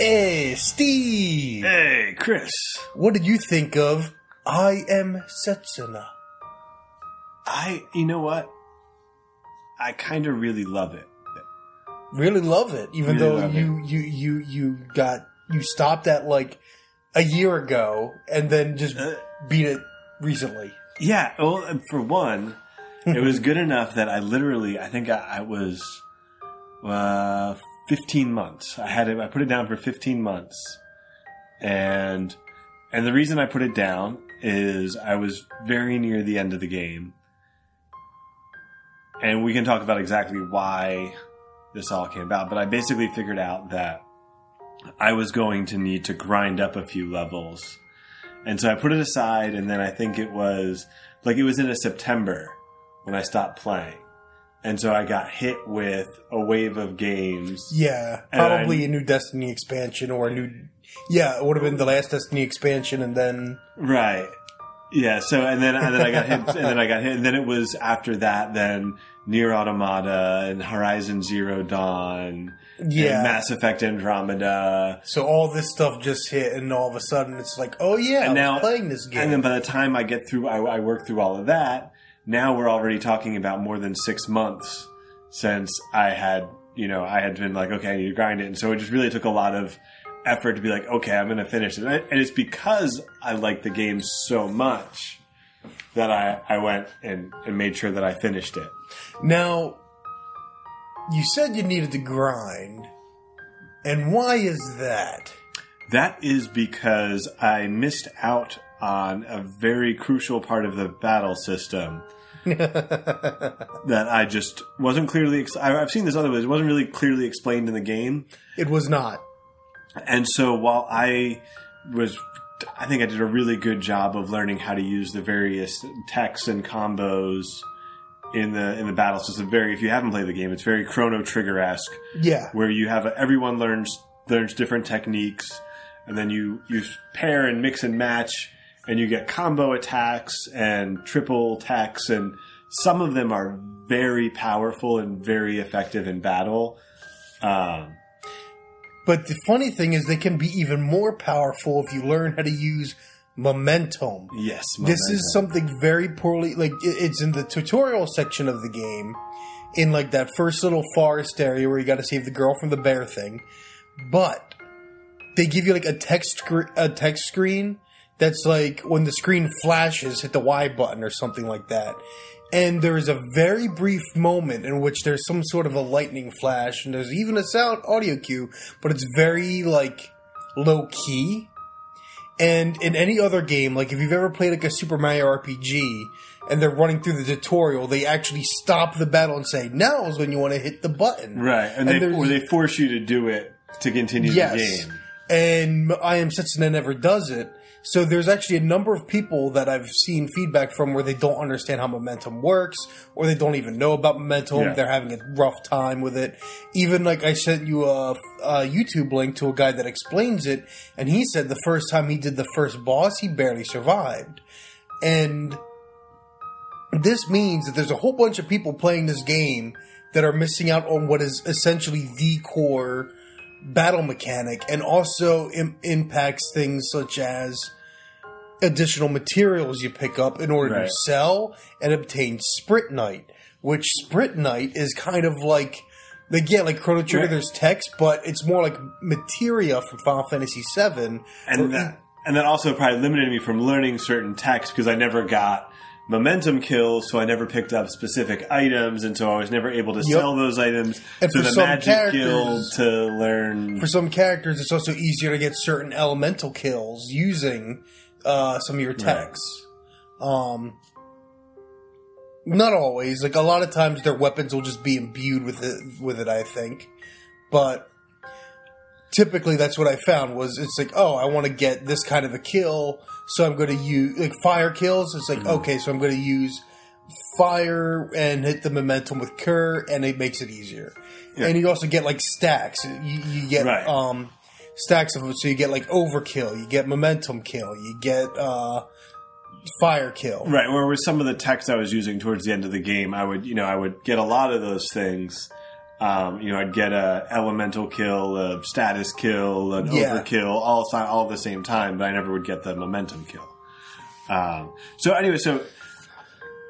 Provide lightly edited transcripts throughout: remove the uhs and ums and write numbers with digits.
Hey, Steve! Hey, Chris! What did you think of I Am Setsuna? You know what? I kind of really love it. Really love it, even really though you stopped at like a year ago and then just beat it recently. Yeah, well, for one, it was good enough that I was 15 months. I put it down for 15 months. And the reason I put it down is I was very near the end of the game. And we can talk about exactly why this all came about, but I basically figured out that I was going to need to grind up a few levels. And so I put it aside, and then I think it was in September when I stopped playing. And so I got hit with a wave of games. Yeah, probably a new Destiny expansion or it would have been the last Destiny expansion and then... Right. Yeah, so, and then I got hit, and then it was after that, then Nier Automata and Horizon Zero Dawn and Mass Effect Andromeda. So all this stuff just hit, and all of a sudden it's like, oh yeah, I was playing this game. And then by the time I get through, I work through all of that, now we're already talking about more than 6 months since I had been like, okay, I need to grind it. And so it just really took a lot of effort to be like, okay, I'm going to finish it. And it's because I like the game so much that I went and made sure that I finished it. Now, you said you needed to grind. And why is that? That is because I missed out on a very crucial part of the battle system that I just wasn't clearly... I've seen this other way. It wasn't really clearly explained in the game. It was not. And so while I think I did a really good job of learning how to use the various techs and combos in the battle system. If you haven't played the game, it's very Chrono Trigger-esque. Yeah, where you have everyone learns different techniques, and then you pair and mix and match, and you get combo attacks and triple attacks, and some of them are very powerful and very effective in battle. But the funny thing is they can be even more powerful if you learn how to use momentum. Yes, momentum. This is something very poorly... Like, it's in the tutorial section of the game, in, like, that first little forest area where you got to save the girl from the bear thing. But they give you, like, a text screen that's, like, when the screen flashes, hit the Y button or something like that. And there is a very brief moment in which there's some sort of a lightning flash, and there's even a sound audio cue, but it's very, like, low-key. And in any other game, like, if you've ever played, like, a Super Mario RPG, and they're running through the tutorial, they actually stop the battle and say, now is when you want to hit the button. Right, and they force you to do it to continue the game. And I Am Setsuna never does it. So there's actually a number of people that I've seen feedback from where they don't understand how momentum works, or they don't even know about momentum. Yeah. They're having a rough time with it. Even, like, I sent you a YouTube link to a guy that explains it, and he said the first time he did the first boss, he barely survived. And this means that there's a whole bunch of people playing this game that are missing out on what is essentially the core battle mechanic, and also impacts things such as additional materials you pick up in order to sell and obtain Spritnite, which Spritnite is kind of like Chrono Trigger, there's text, but it's more like materia from Final Fantasy VII. And that also probably limited me from learning certain texts because I never got momentum kills, so I never picked up specific items, and so I was never able to sell those items. And so the magic kill to learn... For some characters, it's also easier to get certain elemental kills using some of your techs. Right. Not always. Like, a lot of times their weapons will just be imbued with it, I think. But typically that's what I found was it's like, oh, I want to get this kind of a kill... So I'm going to use, like, fire kills. It's like, okay, so I'm going to use fire and hit the momentum with Cur, and it makes it easier. Yeah. And you also get, like, stacks. You get stacks of them. So you get, like, overkill. You get momentum kill. You get fire kill. Right. Where with some of the techs I was using towards the end of the game, I would get a lot of those things. I'd get a elemental kill, a status kill, an overkill, all at the same time, but I never would get the momentum kill. And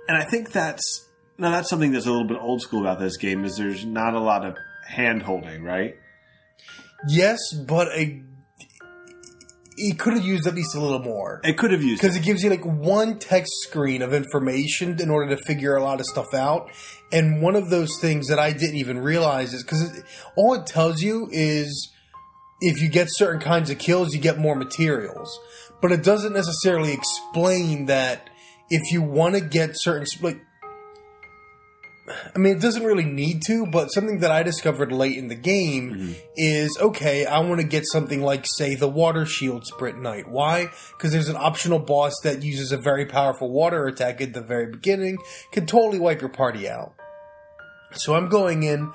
I think that's something that's a little bit old school about this game, is there's not a lot of hand-holding, right? Yes, but it could have used at least a little more. It could have used because it gives you like one text screen of information in order to figure a lot of stuff out. And one of those things that I didn't even realize is because all it tells you is if you get certain kinds of kills, you get more materials. But it doesn't necessarily explain that if you want to get certain it doesn't really need to, but something that I discovered late in the game is, okay, I want to get something like, say, the water shield Spritnite. Why? Because there's an optional boss that uses a very powerful water attack at the very beginning, can totally wipe your party out. So I'm going in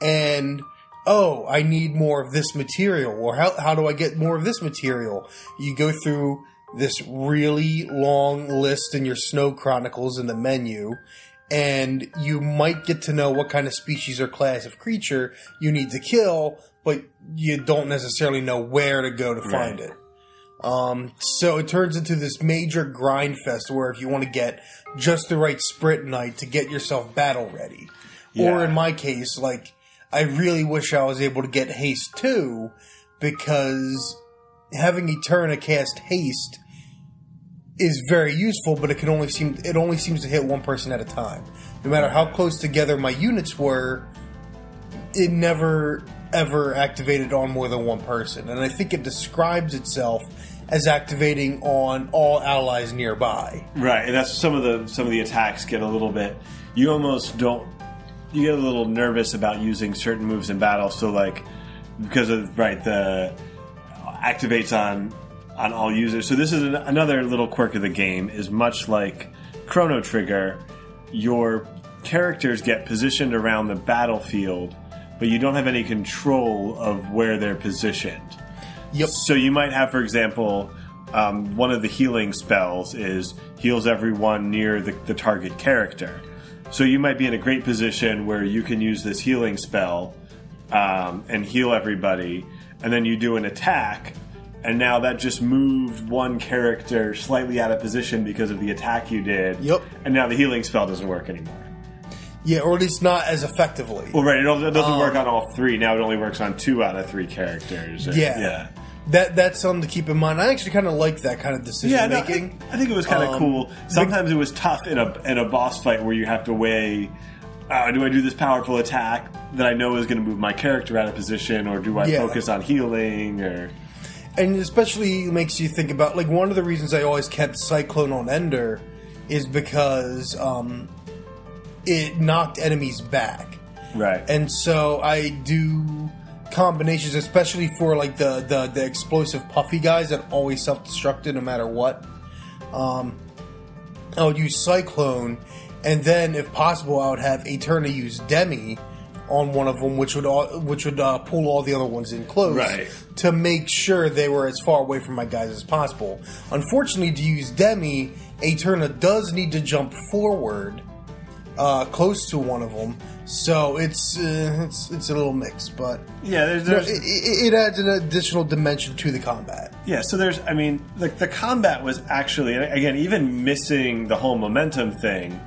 and, I need more of this material, or how do I get more of this material? You go through this really long list in your Snow Chronicles in the menu, and you might get to know what kind of species or class of creature you need to kill, but you don't necessarily know where to go to find it. So it turns into this major grind fest where if you want to get just the right Spritnite to get yourself battle ready. Yeah. Or in my case, I really wish I was able to get Haste 2, because having Eterna cast Haste is very useful, but it only seems to hit one person at a time. No matter how close together my units were, it never ever activated on more than one person. And I think it describes itself as activating on all allies nearby. Right, and that's some of the attacks get a little bit. You get a little nervous about using certain moves in battle. So the activates on all users. So this is another little quirk of the game, is much like Chrono Trigger, your characters get positioned around the battlefield, but you don't have any control of where they're positioned. Yep. So you might have, for example, one of the healing spells is heals everyone near the target character. So you might be in a great position where you can use this healing spell and heal everybody, and then you do an attack, and now that just moved one character slightly out of position because of the attack you did. Yep. And now the healing spell doesn't work anymore. Yeah, or at least not as effectively. Well, right. It doesn't work on all three. Now it only works on 2 out of 3 characters. Yeah. That's something to keep in mind. I actually kind of like that kind of decision making. I think it was kind of cool. Sometimes it was tough in a boss fight where you have to weigh, do I do this powerful attack that I know is going to move my character out of position, or do I focus on healing, or... And it especially makes you think about, one of the reasons I always kept Cyclone on Ender is because it knocked enemies back. Right. And so I do combinations, especially for, the explosive puffy guys that always self-destructed no matter what. I would use Cyclone, and then, if possible, I would have Eterna use Demi on one of them, which would pull all the other ones in close to make sure they were as far away from my guys as possible. Unfortunately, to use Demi, Eterna does need to jump forward close to one of them, so it's a little mix, but yeah, it adds an additional dimension to the combat. Yeah, so the combat was actually, again, even missing the whole momentum thing,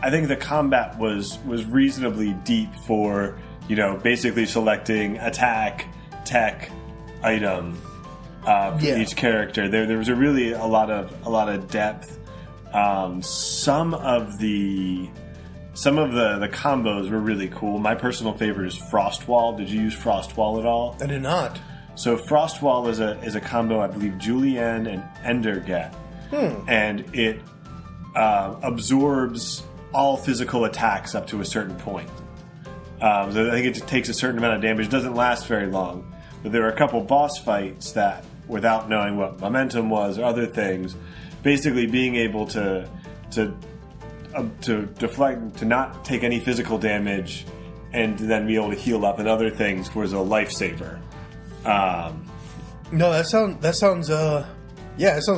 I think the combat was reasonably deep for, basically selecting attack, tech, item for each character. There was a lot of depth. Some of the combos were really cool. My personal favorite is Frostwall. Did you use Frostwall at all? I did not. So Frostwall is a combo I believe Julianne and Ender get, and it absorbs all physical attacks up to a certain point. So I think it takes a certain amount of damage. It doesn't last very long. But there are a couple boss fights that, without knowing what momentum was or other things, basically being able to deflect, to not take any physical damage, and then be able to heal up and other things was a lifesaver. That sounds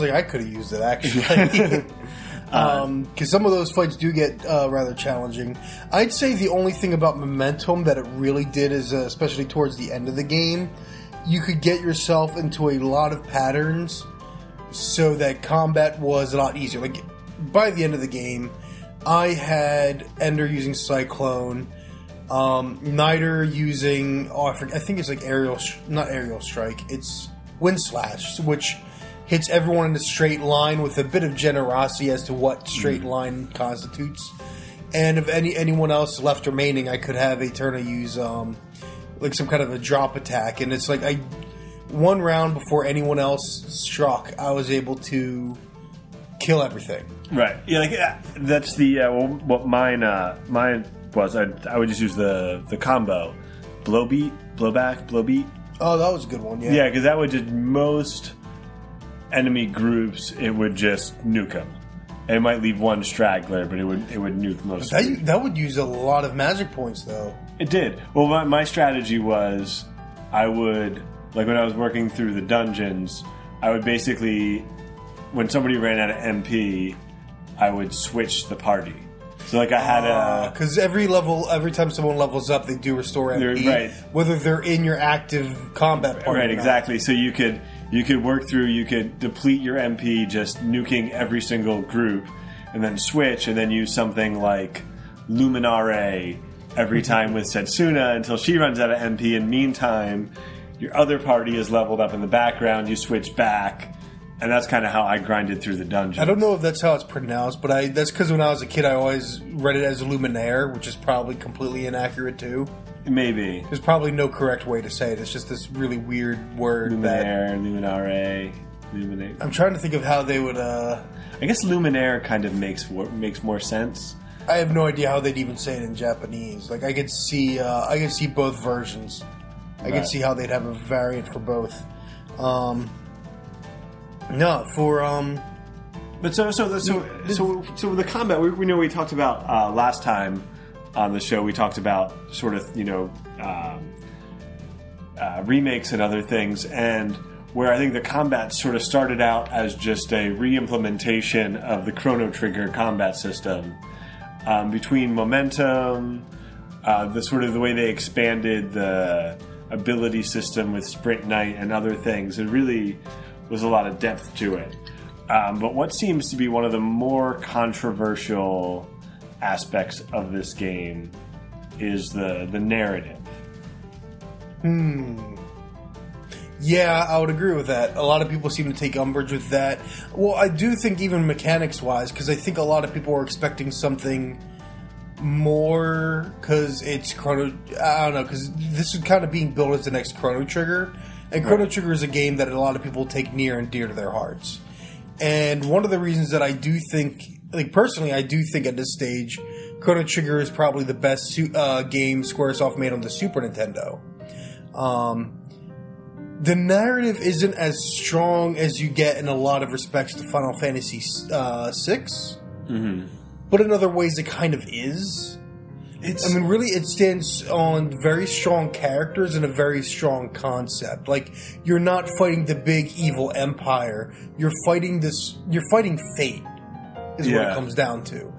like I could have used it, actually. Because some of those fights do get rather challenging. I'd say the only thing about Momentum that it really did is, especially towards the end of the game, you could get yourself into a lot of patterns so that combat was a lot easier. Like, by the end of the game, I had Ender using Cyclone, Niter using, I think it's like Aerial Strike, it's Wind Slash, which hits everyone in a straight line with a bit of generosity as to what straight line constitutes. And if anyone else left remaining, I could have Aeterna use like some kind of a drop attack. And it's like one round before anyone else struck, I was able to kill everything. Right. Yeah. That's the what mine was. I would just use the combo blow beat. Oh, that was a good one. Yeah. Yeah, because that would just most enemy groups. It would just nuke them. It might leave one straggler, but it would nuke most. That would use a lot of magic points, though. It did. Well, my strategy was I would, like when I was working through the dungeons, I would basically, when somebody ran out of MP, I would switch the party. So like I had a... Because every time someone levels up, they do restore MP. Right. Whether they're in your active combat party. Right, exactly. So you could work through, you could deplete your MP just nuking every single group, and then switch, and then use something like Luminare every time with Setsuna until she runs out of MP. In meantime, your other party is leveled up in the background, you switch back, and that's kind of how I grinded through the dungeon. I don't know if that's how it's pronounced, but that's because when I was a kid I always read it as Luminaire, which is probably completely inaccurate too. Maybe. There's probably no correct way to say it. It's just this really weird word. Luminare, Luminate. I'm trying to think of how they would... I guess Luminaire kind of makes more sense. I have no idea how they'd even say it in Japanese. Like, I could see both versions. I could see how they'd have a variant for both. But so the combat, we know we talked about last time on the show, we talked about sort of, remakes and other things, and where I think the combat sort of started out as just a re-implementation of the Chrono Trigger combat system. Between Momentum, the way they expanded the ability system with Spritnite and other things, it really was a lot of depth to it. But what seems to be one of the more controversial aspects of this game is the narrative. Yeah, I would agree with that. A lot of people seem to take umbrage with that. Well, I do think even mechanics-wise, because I think a lot of people are expecting something more, because it's Chrono... I don't know, because this is kind of being built as the next Chrono Trigger, and Chrono Trigger is a game that a lot of people take near and dear to their hearts. And one of the reasons that I do think... Like, personally, I do think at this stage, Chrono Trigger is probably the best game Squaresoft made on the Super Nintendo. The narrative isn't as strong as you get in a lot of respects to Final Fantasy VI, but in other ways it kind of is. Really, it stands on very strong characters and a very strong concept. Like, you're not fighting the big evil empire. You're fighting fate, is what it comes down to.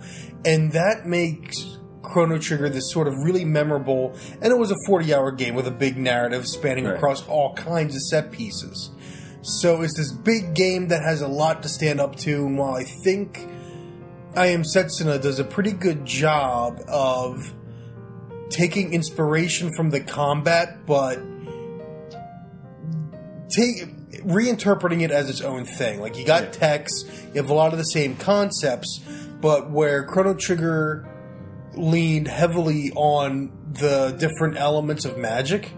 And that makes Chrono Trigger this sort of really memorable, and it was a 40-hour game with a big narrative spanning across all kinds of set pieces. So it's this big game that has a lot to stand up to, and while I think I Am Setsuna does a pretty good job of taking inspiration from the combat, but reinterpreting it as its own thing. Like, you got text, you have a lot of the same concepts, but where Chrono Trigger leaned heavily on the different elements of magic,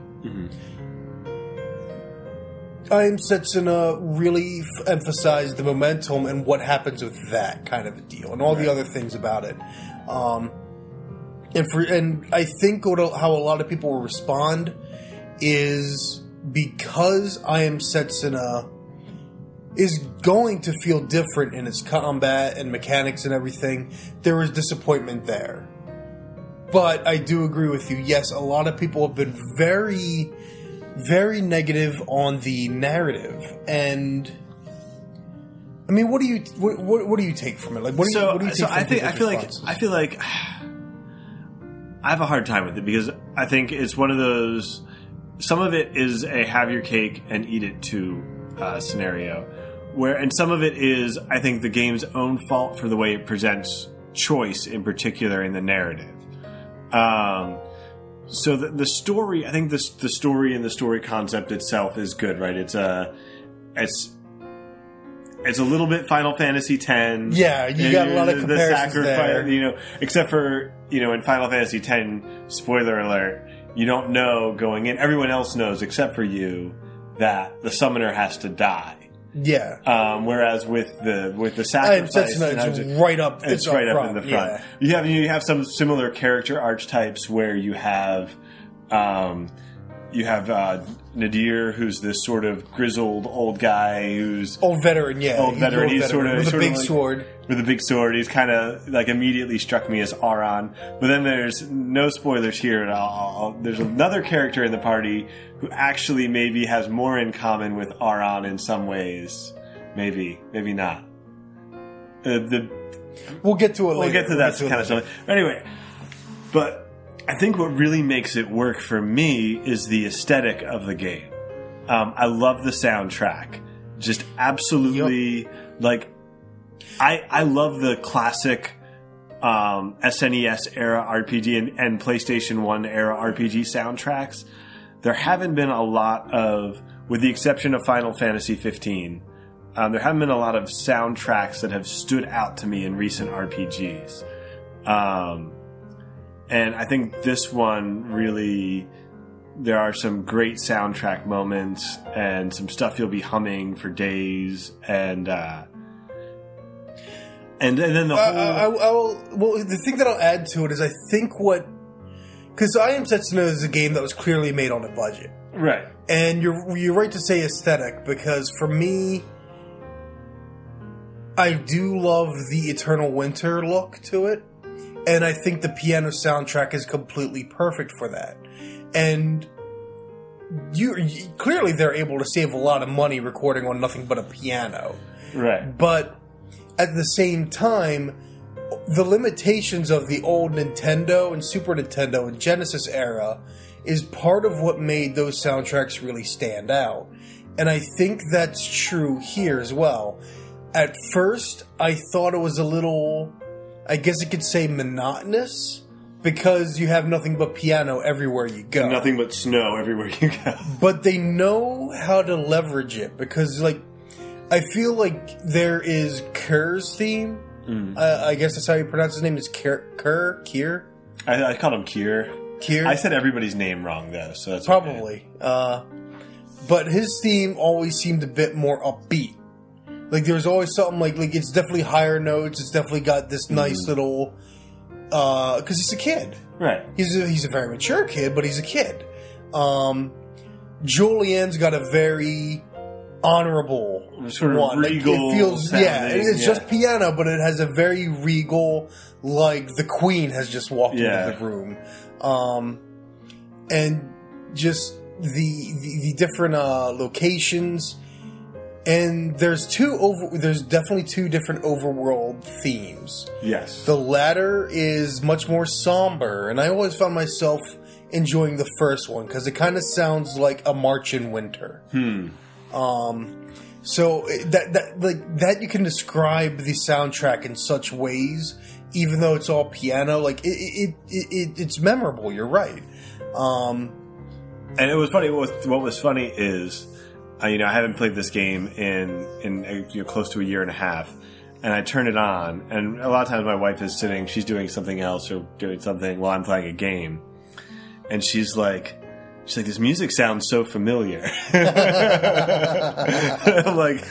I Am Setsuna really emphasized the momentum and what happens with that kind of a deal, and all the other things about it. And I think how a lot of people will respond is because I Am Setsuna is going to feel different in its combat and mechanics and everything, there was disappointment there. But I do agree with you. Yes, a lot of people have been very, very negative on the narrative. And, I mean, what do you take from it? Like, what do you, I feel like I have a hard time with it because I think it's one of those. Some of it is a have your cake and eat it too scenario, where and some of it is I think the game's own fault for the way it presents choice in particular in the narrative. So the story, I think the story and the story concept itself is good, right? It's a little bit Final Fantasy X. Yeah, you got a lot of comparisons there. You know, except for, you know, in Final Fantasy X, spoiler alert, you don't know going in. Everyone else knows except for you that the summoner has to die. Yeah. Whereas with the sacrifice, it's right up. It's right up in the front. Yeah. You have some similar character archetypes where you have Nadir, who's this sort of grizzled old guy who's... Old veteran. He's sort of with a big sword. With a big sword. He's kind of, like, immediately struck me as Aron. But then there's no spoilers here at all. There's another character in the party who actually maybe has more in common with Aron in some ways. Maybe not. We'll get to it later. We'll get to that kind of stuff. Anyway, but... I think what really makes it work for me is the aesthetic of the game. I love the soundtrack. Just absolutely, I love the classic SNES-era RPG and PlayStation 1-era RPG soundtracks. There haven't been a lot of, with the exception of Final Fantasy XV, there haven't been a lot of soundtracks that have stood out to me in recent RPGs. And I think this one really, there are some great soundtrack moments and some stuff you'll be humming for days, and then the whole. The thing that I'll add to it is I think because I Am Setsuna is a game that was clearly made on a budget, right? And you're right to say aesthetic, because for me, I do love the Eternal Winter look to it. And I think the piano soundtrack is completely perfect for that. And you clearly they're able to save a lot of money recording on nothing but a piano. Right. But at the same time, the limitations of the old Nintendo and Super Nintendo and Genesis era is part of what made those soundtracks really stand out. And I think that's true here as well. At first, I thought it was a little... I guess it could say monotonous, because you have nothing but piano everywhere you go. Nothing but snow everywhere you go. But they know how to leverage it, because, like, I feel like there is Kerr's theme. Mm. I guess that's how you pronounce his name, is Kerr? I called him Kier. I said everybody's name wrong, though, so that's probably. Okay. But his theme always seemed a bit more upbeat. Like, there's always something, like it's definitely higher notes. It's definitely got this nice little... Because he's a kid. Right. He's a very mature kid, but he's a kid. Julianne's got a very honorable sort of one. Regal. Like, it feels... Sounding, yeah, it's just piano, but it has a very regal... Like, the queen has just walked into the room. And just the different locations... And there's definitely two different overworld themes. Yes. The latter is much more somber, and I always found myself enjoying the first one because it kind of sounds like a march in winter. So that you can describe the soundtrack in such ways, even though it's all piano. Like it's memorable. You're right. And it was funny. What was funny is. I haven't played this game in close to a year and a half, and I turn it on, and a lot of times my wife is sitting, she's doing something else or doing something while I'm playing a game, and she's like, this music sounds so familiar. I'm like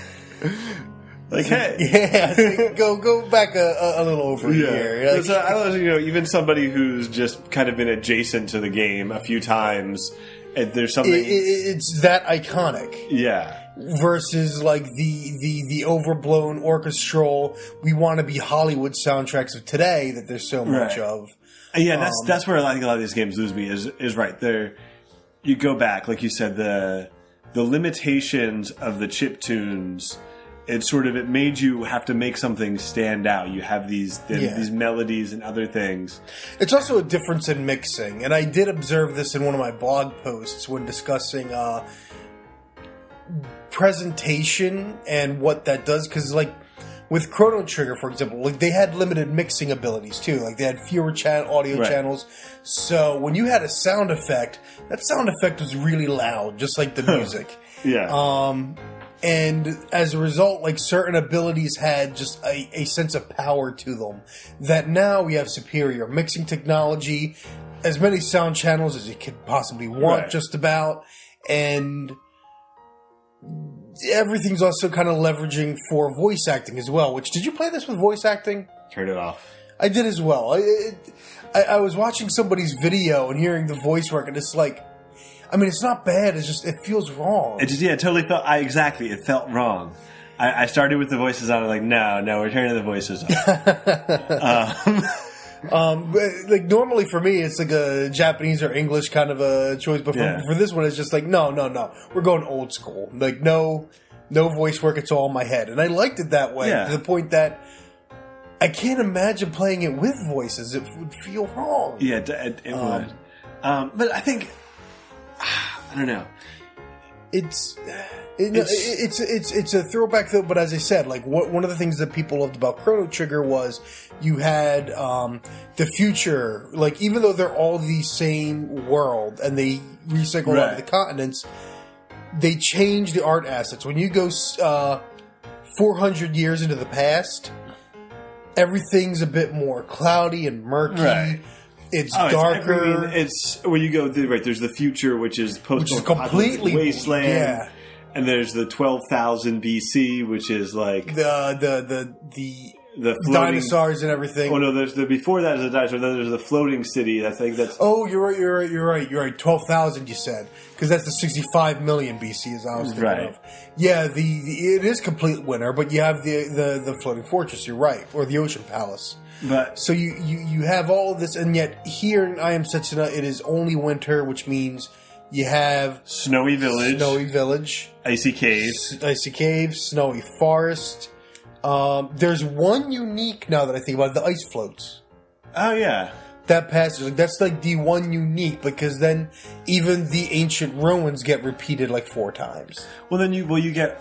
hey, go back a little over here. Like, so I don't know, even somebody who's just kind of been adjacent to the game a few times. There's something. It's that iconic, versus like the overblown orchestral. We want to be Hollywood soundtracks of today that there's so much of. Yeah, that's where I think a lot of these games lose me. Is right there. You go back, like you said, the limitations of the chiptunes It's sort of, it made you have to make something stand out. You have these melodies and other things. It's also a difference in mixing. And I did observe this in one of my blog posts when discussing presentation and what that does. Because, like, with Chrono Trigger, for example, like, they had limited mixing abilities, too. Like, they had fewer audio channels. So when you had a sound effect, that sound effect was really loud, just like the music. Yeah. And as a result, like, certain abilities had just a sense of power to them that now we have superior mixing technology, as many sound channels as you could possibly want, just about, and everything's also kind of leveraging for voice acting as well, which, did you play this with voice acting? Turn it off. I did as well. I was watching somebody's video and hearing the voice work, and it's like, I mean, it's not bad. It's just, it feels wrong. It just, yeah, it totally felt, exactly. It felt wrong. I started with the voices on. I'm like, no, we're turning the voices off. Like, normally for me, it's like a Japanese or English kind of a choice. But for this one, it's just like, no. We're going old school. Like, no voice work. It's all in my head. And I liked it that way to the point that I can't imagine playing it with voices. It would feel wrong. Yeah, it would. But I think, I don't know. It's a throwback though, but as I said, like one of the things that people loved about Chrono Trigger was you had the future. Like, even though they're all the same world and they recycle a lot of the continents, they change the art assets. When you go 400 years into the past, everything's a bit more cloudy and murky. Right. It's darker. It's when you go through, there's the future, which is post-completely wasteland, and there's the 12,000 BC, which is like the floating dinosaurs and everything. Oh no, there's the before that is the dinosaur. Then there's the floating city. I think that's. Oh, you're right. 12,000, you said, because that's the 65 million BC, as I was thinking of. Yeah, it is complete winter, but you have the floating fortress. You're right, or the ocean palace. But so you have all of this, and yet here in I Am Setsuna, it is only winter, which means you have snowy village, icy caves, snowy forest. There's one unique, now that I think about it, the ice floats. Oh yeah, that passage. Like, that's like the one unique, because then even the ancient ruins get repeated like 4 times. Well, then you get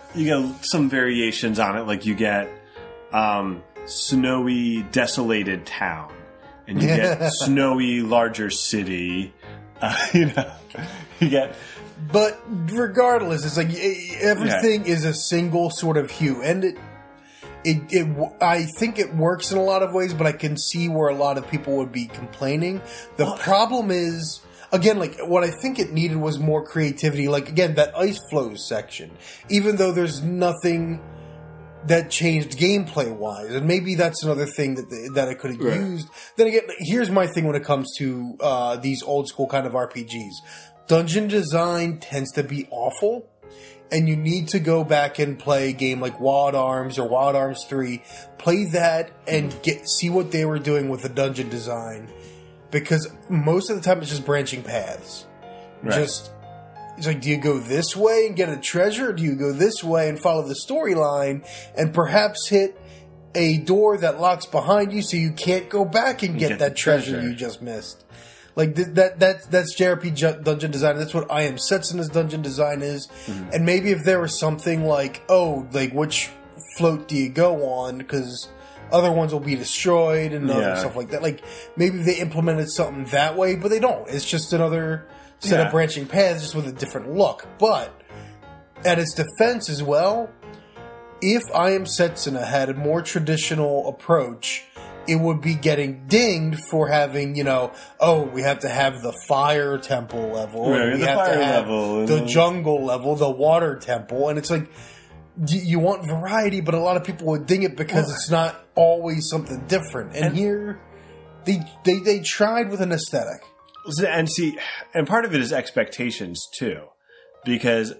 some variations on it. Like, you get snowy desolated town, and you get snowy larger city, you get, but regardless, it's like everything is a single sort of hue, and it I think it works in a lot of ways, but I can see where a lot of people would be complaining. The problem is, again, like, what I think it needed was more creativity. Like, again, that ice flows section, even though there's nothing that changed gameplay-wise, and maybe that's another thing that I could have used. Then again, here's my thing when it comes to these old-school kind of RPGs. Dungeon design tends to be awful, and you need to go back and play a game like Wild Arms or Wild Arms 3. Play that and see what they were doing with the dungeon design, because most of the time it's just branching paths. Right. It's like, do you go this way and get a treasure? Or do you go this way and follow the storyline and perhaps hit a door that locks behind you so you can't go back and get that treasure you just missed? Like, that's JRPG dungeon design. That's what I Am Setsuna's dungeon design is. Mm-hmm. And maybe if there was something like, which float do you go on? Because other ones will be destroyed and other stuff like that. Like, maybe they implemented something that way, but they don't. It's just another set of branching paths, just with a different look. But at its defense as well, if I Am Setsuna had a more traditional approach, it would be getting dinged for having, we have to have the fire temple level, and we have to have the jungle level, the water temple, and it's like, you want variety, but a lot of people would ding it because it's not always something different. And here, they tried with an aesthetic. And part of it is expectations too, because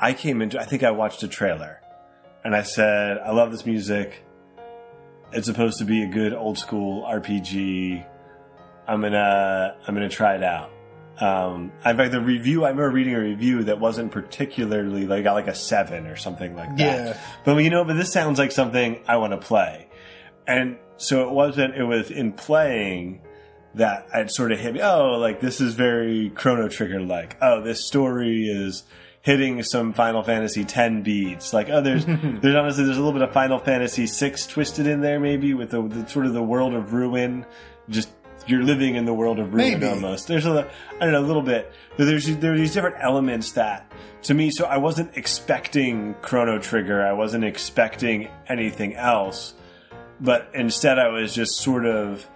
I think I watched a trailer and I said, I love this music. It's supposed to be a good old school RPG. I'm going to try it out. In fact, I remember reading a review that wasn't particularly, like, got like a 7 or something like that. Yeah. But, but this sounds like something I want to play. And so it was in playing that I'd sort of hit me, this is very Chrono Trigger-like. Oh, this story is hitting some Final Fantasy X beats. Like, there's honestly a little bit of Final Fantasy VI twisted in there, maybe, with the sort of the world of ruin. Just, you're living in the world of ruin almost. There's a little bit. There are these different elements that, to me, so I wasn't expecting Chrono Trigger. I wasn't expecting anything else. But instead I was just sort of,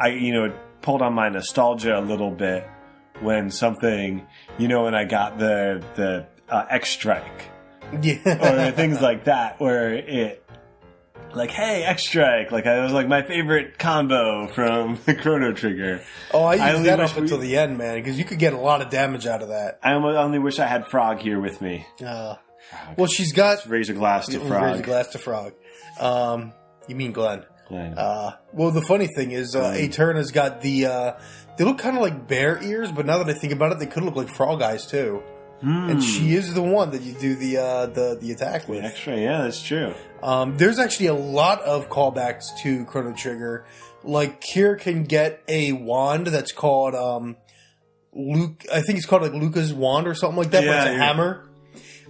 it pulled on my nostalgia a little bit when something, when I got the X-Strike. Yeah. Or things like that, where it, like, hey, X-Strike. Like, I was like my favorite combo from Chrono Trigger. Oh, I used that up until the end, man, because you could get a lot of damage out of that. I only wish I had Frog here with me. Well, she's got... Let's raise a glass to Frog. You mean Glenn. Glenn. Well, the funny thing is, Aeterna's got the... they look kind of like bear ears, but now that I think about it, they could look like frog eyes, too. Mm. And she is the one that you do the attack with. Actually, yeah, that's true. There's actually a lot of callbacks to Chrono Trigger. Like, Kira can get a wand that's called Luke. I think it's called like Luca's wand or something like that. Yeah, but it's a hammer.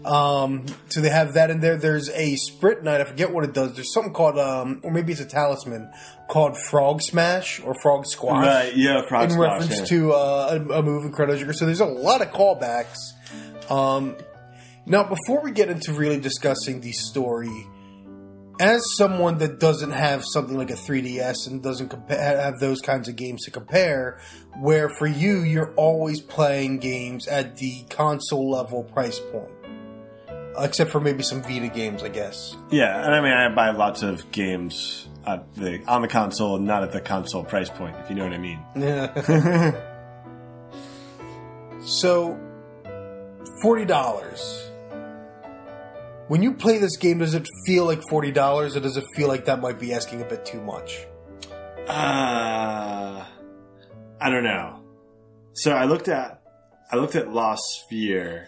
So they have that in there. There's a Spritnite. I forget what it does. There's something called or maybe it's a talisman called Frog Smash or Frog Squash. Right. Yeah, Frog Squash. In reference to a move in Chrono Trigger. So there's a lot of callbacks. Now, before we get into really discussing the story, as someone that doesn't have something like a 3DS and doesn't have those kinds of games to compare, where for you you're always playing games at the console level price point. Except for maybe some Vita games, I guess. Yeah, and I mean, I buy lots of games on the console and not at the console price point, if you know what I mean. Yeah. So, $40. When you play this game, does it feel like $40, or does it feel like that might be asking a bit too much? I don't know. So I looked at Lost Sphear.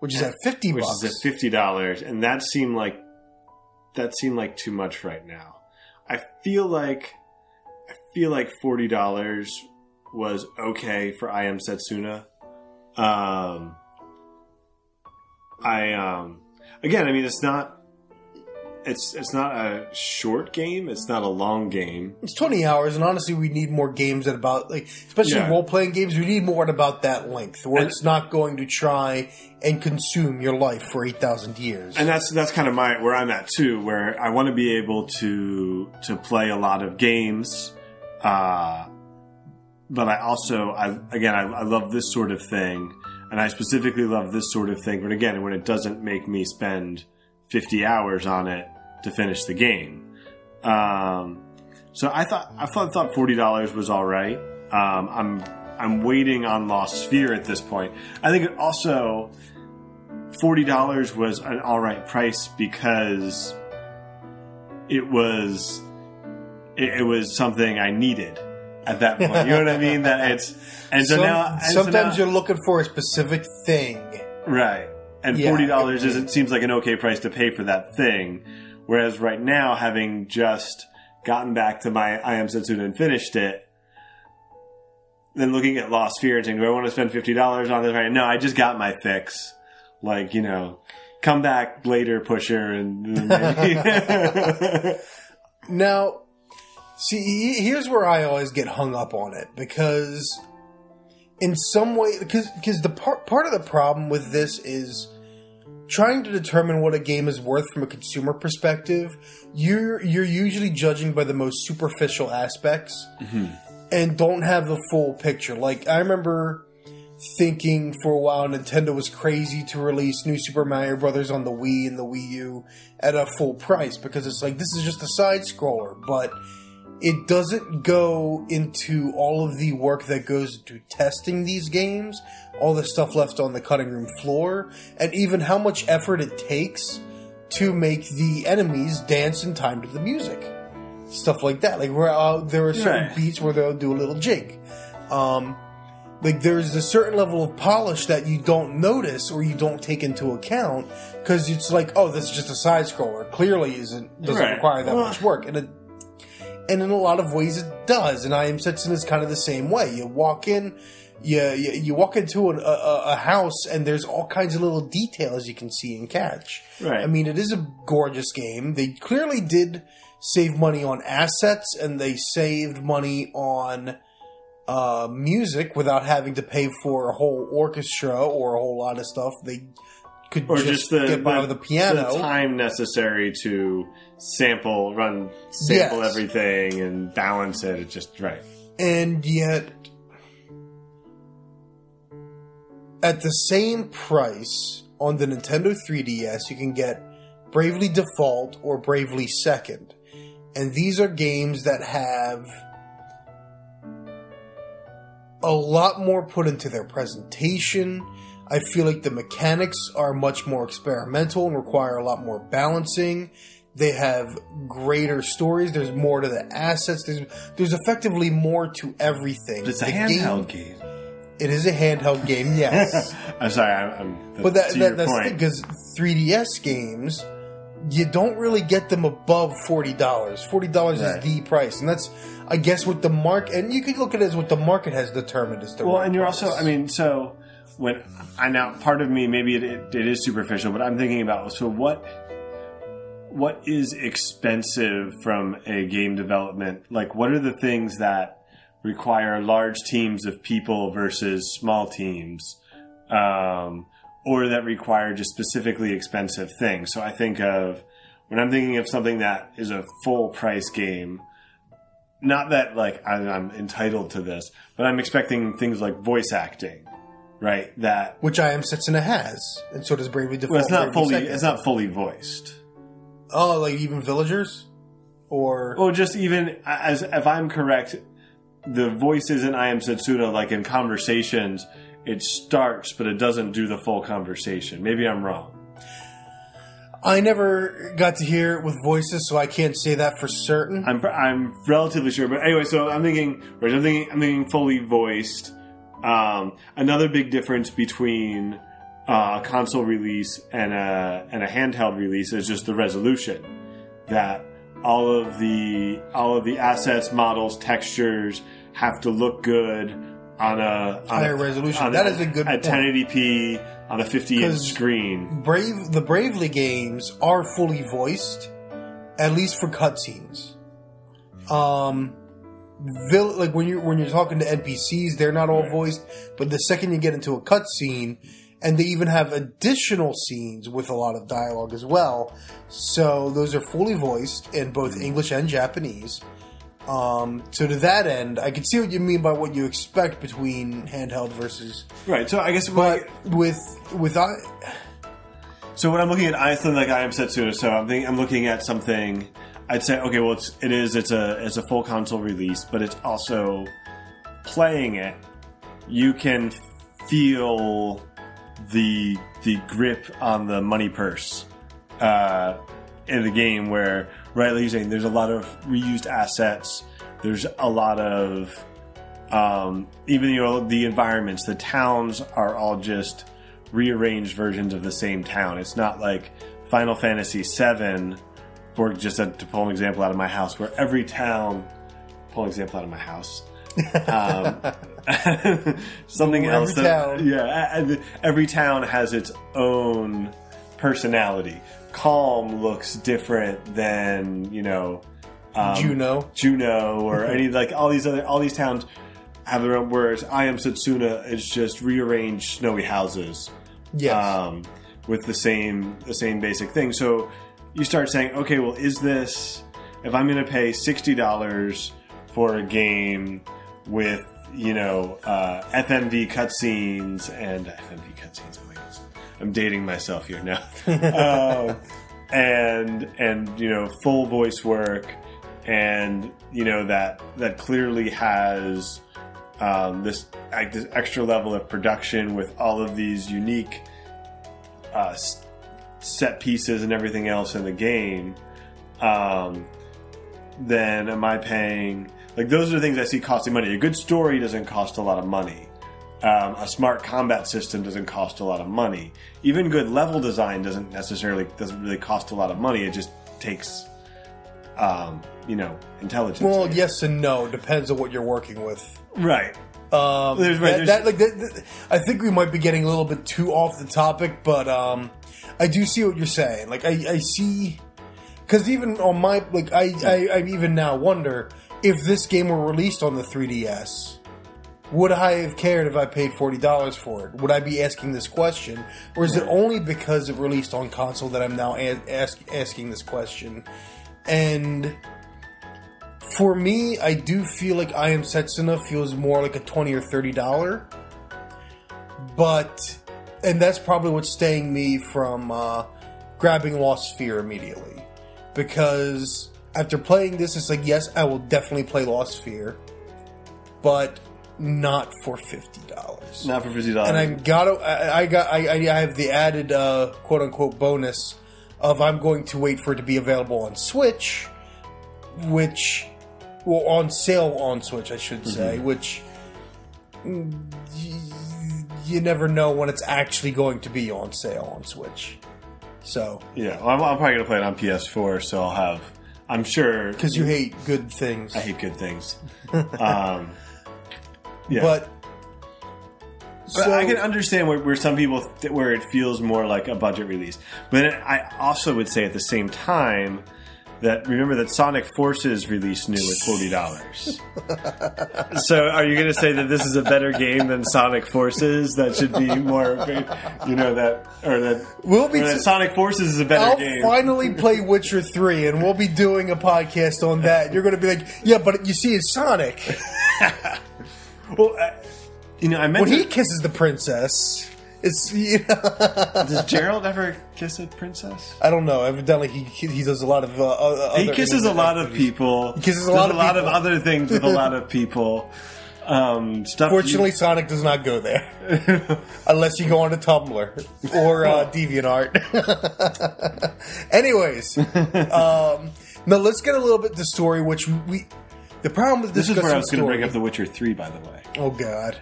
Which is at $50. Which is at $50, and that seemed like too much right now. I feel like $40 was okay for I Am Setsuna. It's not a short game. It's not a long game. It's 20 hours, and honestly, we need more games at about, like, especially role-playing games, we need more at about that length, where it's not going to try and consume your life for 8,000 years. And that's kind of where I'm at, too, where I want to be able to play a lot of games, but I also, I love this sort of thing, and I specifically love this sort of thing, but again, when it doesn't make me spend 50 hours on it to finish the game. So I thought $40 was all right. I'm waiting on Lost Sphear at this point. I think it also $40 was an all right price because it was something I needed at that point. You know what I mean? Sometimes you're looking for a specific thing. Right. And $40 seems like an okay price to pay for that thing. Whereas right now, having just gotten back to my I Am Setsuna and finished it, then looking at Lost Sphear and saying, do I want to spend $50 on this? Right? No, I just got my fix. Like, come back later, pusher. And maybe. Now, see, here's where I always get hung up on it because... In some way, because the part of the problem with this is trying to determine what a game is worth from a consumer perspective. You're usually judging by the most superficial aspects and don't have the full picture. Like, I remember thinking for a while Nintendo was crazy to release new Super Mario Brothers on the Wii and the Wii U at a full price because it's like, this is just a side-scroller, but... It doesn't go into all of the work that goes into testing these games, all the stuff left on the cutting room floor, and even how much effort it takes to make the enemies dance in time to the music. Stuff like that. Like, where there are certain beats where they'll do a little jig. like, there's a certain level of polish that you don't notice or you don't take into account because it's like, oh, this is just a side scroller. Clearly, doesn't require that much work, and in a lot of ways, it does. And I Am Setsuna is kind of the same way. You walk in, you walk into a house, and there's all kinds of little details you can see and catch. Right. I mean, it is a gorgeous game. They clearly did save money on assets, and they saved money on music without having to pay for a whole orchestra or a whole lot of stuff. They could just get by with a piano. The time necessary to sample yes. everything and balance it. It's just right. And yet, at the same price on the Nintendo 3DS, you can get Bravely Default or Bravely Second. And these are games that have a lot more put into their presentation. I feel like the mechanics are much more experimental and require a lot more balancing. They have greater stories. There's more to the assets. There's effectively more to everything. But it's a handheld game. It is a handheld game, yes. I'm sorry. But that's the thing, because 3DS games, you don't really get them above $40. $40 right. is the price. And that's, I guess, what the market... And you could look at it as what the market has determined is the right price. Well, and you're also... I mean, so... When I now, part of me, maybe it is superficial, but I'm thinking about, so what is expensive from a game development? Like, what are the things that require large teams of people versus small teams, or that require just specifically expensive things? So I think of, when I'm thinking of something that is a full price game, not that like I'm entitled to this, but I'm expecting things like voice acting. Right, that which I Am Setsuna has, and so does Bravely Default. Well, it's not fully voiced. Oh, like even villagers, or just even as if I'm correct, the voices in I Am Setsuna, like in conversations, it starts, but it doesn't do the full conversation. Maybe I'm wrong. I never got to hear it with voices, so I can't say that for certain. I'm relatively sure, but anyway, so I'm thinking fully voiced. Another big difference between a console release and a handheld release is just the resolution. That all of the assets, models, textures have to look good on a higher resolution. That is a good point. 1080p on a 50-inch screen. The Bravely games are fully voiced, at least for cutscenes. Like when you're talking to NPCs, they're not all voiced, but the second you get into a cutscene, and they even have additional scenes with a lot of dialogue as well. So those are fully voiced in both English and Japanese. So to that end, I can see what you mean by what you expect between handheld versus right. So I guess, so when I'm looking at Iceland, like I Am Setsuna, so I'm looking at something. I'd say, okay, well, it's a full console release, but it's also playing it. You can feel the grip on the money purse in the game, where rightly saying there's a lot of reused assets. There's a lot of even the environments. The towns are all just rearranged versions of the same town. It's not like Final Fantasy VII. Or just to pull an example out of my house, where every town... Pull an example out of my house. Something else. Town. Yeah, every town has its own personality. Calm looks different than, Juneau, or any like all these towns have their own. Whereas I Am Setsuna is just rearranged snowy houses. Yes. With the same basic thing. So. You start saying, okay, well, is this... If I'm going to pay $60 for a game with, FMV cutscenes and... FMV cutscenes, oh my gosh. I'm dating myself here now. And full voice work and, that clearly has this extra level of production with all of these unique set pieces and everything else in the game, then am I paying... Like, those are the things I see costing money. A good story doesn't cost a lot of money. a smart combat system doesn't cost a lot of money. Even good level design doesn't really cost a lot of money. It just takes, intelligence. Well, yes and no. Depends on what you're working with. Right. I think we might be getting a little bit too off the topic, but I do see what you're saying. Like, I see, because even on my I even now wonder if this game were released on the 3DS. Would I have cared if I paid $40 for it? Would I be asking this question? Or is it only because it released on console that I'm now asking this question? And for me, I do feel like I Am Setsuna feels more like a $20 or $30. But, and that's probably what's staying me from grabbing Lost Sphear immediately. Because after playing this, it's like, yes, I will definitely play Lost Sphear. But not for $50. Not for $50. And I have the added quote unquote bonus of I'm going to wait for it to be available on Switch, on sale on Switch, I should say, which you never know when it's actually going to be on sale on Switch. So yeah, I'm probably gonna play it on PS4, so I'm sure, because you hate good things. I hate good things. Yeah. But I can understand where some people where it feels more like a budget release. But I also would say at the same time that remember that Sonic Forces released new at $40. So are you going to say that this is a better game than Sonic Forces? That should be more, that Sonic Forces is a better game. I'll finally play Witcher 3, and we'll be doing a podcast on that. You're going to be like, yeah, but you see, it's Sonic. Well, I meant when he kisses the princess, it's... Does Gerald ever kiss a princess? I don't know. Evidently, he does a lot of other... He kisses a lot of people. He kisses a lot of other things with a lot of people. Fortunately, Sonic does not go there. Unless you go on to Tumblr or DeviantArt. Anyways, now let's get a little bit to story, which we... The problem with this is where I was going to bring up The Witcher 3, by the way. Oh, God.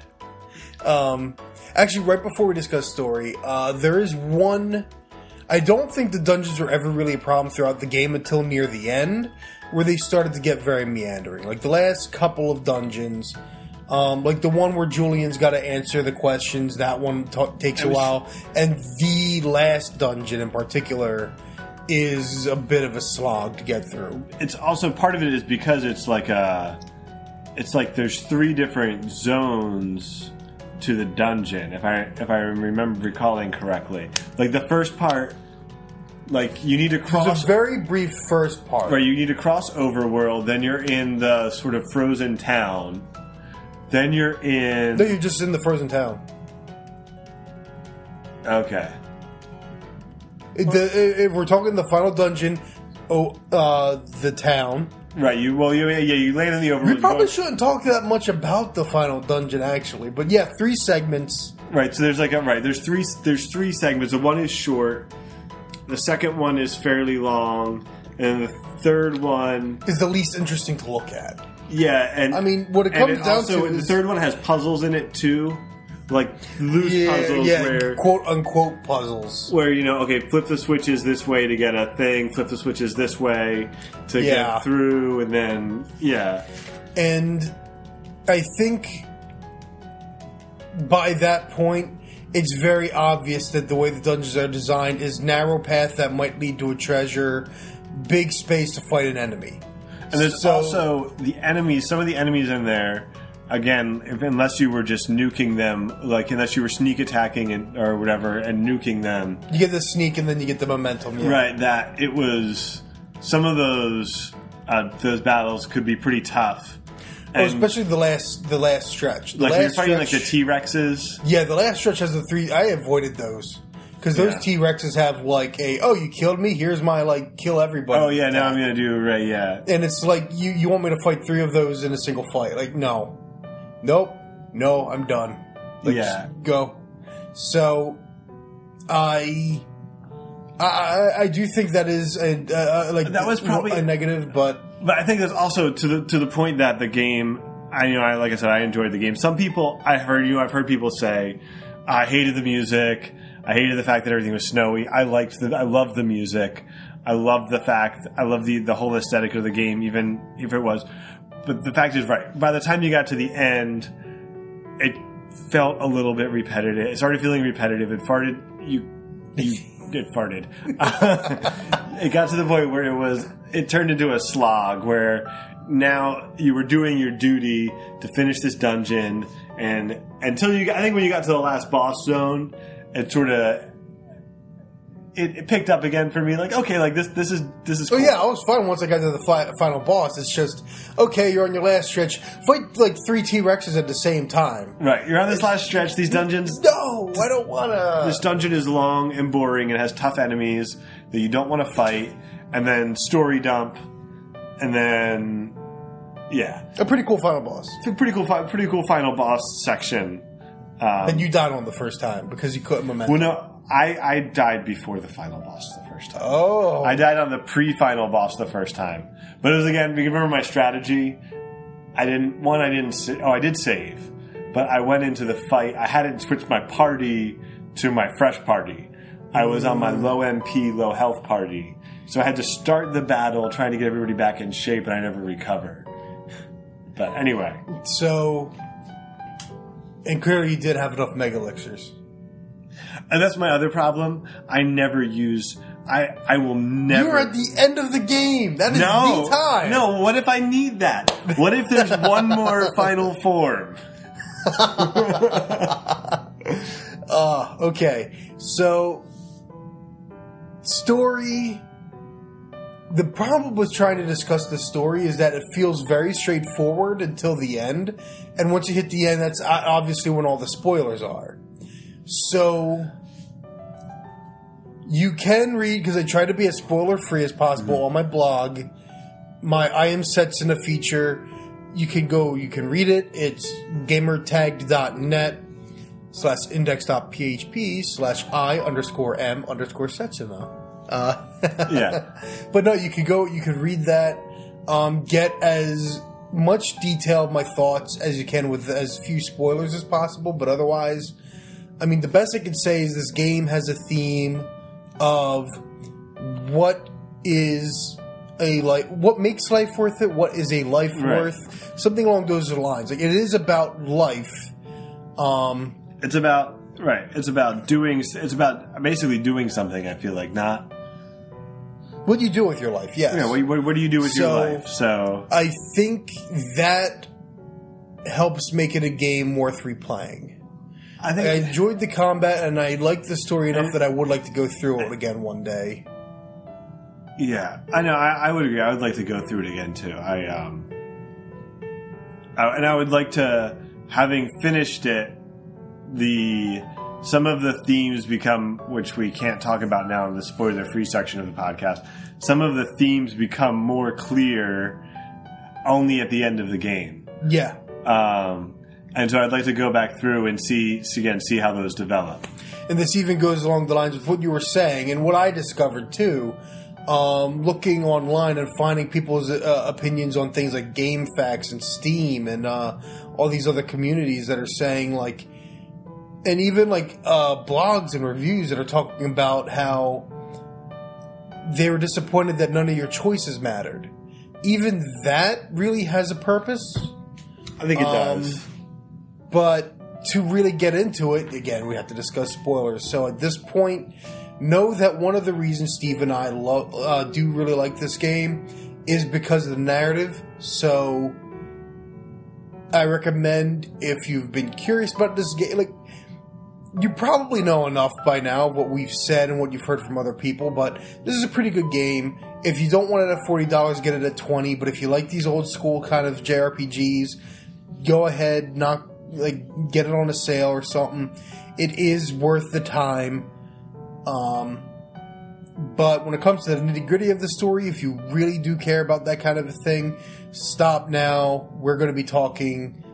Actually, right before we discuss story, there is one... I don't think the dungeons were ever really a problem throughout the game until near the end, where they started to get very meandering. Like, the last couple of dungeons... like the one where Julian's got to answer the questions, that one takes a while. And the last dungeon in particular... is a bit of a slog to get through. It's also, part of it is because it's like there's three different zones to the dungeon, if I remember recalling correctly. Like the first part, like you need to cross... There's a very brief first part. Right, you need to cross overworld, then you're in the sort of frozen town, then you're in... No, you're just in the frozen town. Okay. If we're talking the final dungeon, the town. Right. You land in the overworld. We probably shouldn't talk that much about the final dungeon, actually. But yeah, three segments. Right. So there's three segments. The one is short. The second one is fairly long, and the third one is the least interesting to look at. Yeah, and I mean, what it comes down to is the third one has puzzles in it too. Like loose puzzles where... quote unquote puzzles. Where, flip the switches this way to get a thing, flip the switches this way to get through, and then, And I think by that point, it's very obvious that the way the dungeons are designed is narrow path that might lead to a treasure, big space to fight an enemy. And there's also the enemies, some of the enemies in there... Again, unless you were just nuking them, unless you were sneak attacking or whatever and nuking them. You get the sneak and then you get the momentum. Yeah. Right, that it was... Some of those battles could be pretty tough. And especially the last stretch. You're fighting the T-Rexes. Yeah, the last stretch has the three... I avoided those. Because those T-Rexes have you killed me, here's my kill everybody. Oh yeah, now I'm going to do right, yeah. And it's like, you want me to fight three of those in a single fight. Like, no. Nope. No, I'm done. Just go. So, I do think that is a negative, but I think that's also to the point that the game Like I said, I enjoyed the game. Some people, I've heard people say, I hated the music. I hated the fact that everything was snowy. I loved the music. I loved the whole aesthetic of the game, even if it was. But the fact is, right, by the time you got to the end, it felt a little bit repetitive. It started feeling repetitive. It farted. It got to the point where it turned into a slog where now you were doing your duty to finish this dungeon, and I think when you got to the last boss zone, it sort of it picked up again for me. Like, okay, like this is. Cool. Oh yeah, I was fine once I got to the final boss. It's just okay, you're on your last stretch. Fight like 3 T-Rexes at the same time. Right, you're on this last stretch. These dungeons. No, I don't wanna. This dungeon is long and boring. It has tough enemies that you don't want to fight, and then story dump, and then. Yeah, a pretty cool final boss. It's a pretty cool final boss section. And you died on the first time because you couldn't remember. Well, no, I died before the final boss the first time. Oh, I died on the pre-final boss the first time. But it was again. You remember my strategy? I did save, but I went into the fight. I hadn't switched my party to my fresh party. I was on my low MP, low health party, so I had to start the battle trying to get everybody back in shape, and I never recovered. But anyway. So, and clearly you did have enough Mega Elixirs. And that's my other problem. I never use... I will never... You're at the end of the game. That is the time. No, what if I need that? What if there's one more final form? Okay. So, story... The problem with trying to discuss the story is that it feels very straightforward until the end. And once you hit the end, that's obviously when all the spoilers are. So, you can read, because I try to be as spoiler-free as possible on my blog, my I Am Setsuna feature. You can read it. It's gamertagged.net/index.php/I_M_Setsuna. Yeah. But no, you could read that, get as much detail of my thoughts as you can with as few spoilers as possible, but otherwise, I mean, the best I can say is this game has a theme of what makes life worth it, what is a life worth, something along those lines. Like, it is about life. It's about, it's about basically doing something, I feel like, not... What do you do with your life? Yes. Yeah. What do you do with your life? So I think that helps make it a game worth replaying. I think I enjoyed the combat and I liked the story enough that I would like to go through it again one day. Yeah, I know. I would agree. I would like to go through it again too. I would like to, having finished it, some of the themes become, which we can't talk about now in the spoiler-free section of the podcast, some of the themes become more clear only at the end of the game. Yeah. And so I'd like to go back through and see how those develop. And this even goes along the lines of what you were saying and what I discovered, too, looking online and finding people's opinions on things like GameFAQs and Steam and all these other communities that are saying, like, and even, like, blogs and reviews that are talking about how they were disappointed that none of your choices mattered. Even that really has a purpose. I think it does. But to really get into it, again, we have to discuss spoilers. So at this point, know that one of the reasons Steve and I do really like this game is because of the narrative. So I recommend, if you've been curious about this game, like, you probably know enough by now of what we've said and what you've heard from other people, but this is a pretty good game. If you don't want it at $40, get it at $20. But if you like these old school kind of JRPGs, go ahead, get it on a sale or something. It is worth the time. But when it comes to the nitty-gritty of the story, if you really do care about that kind of a thing, stop now. We're going to be talking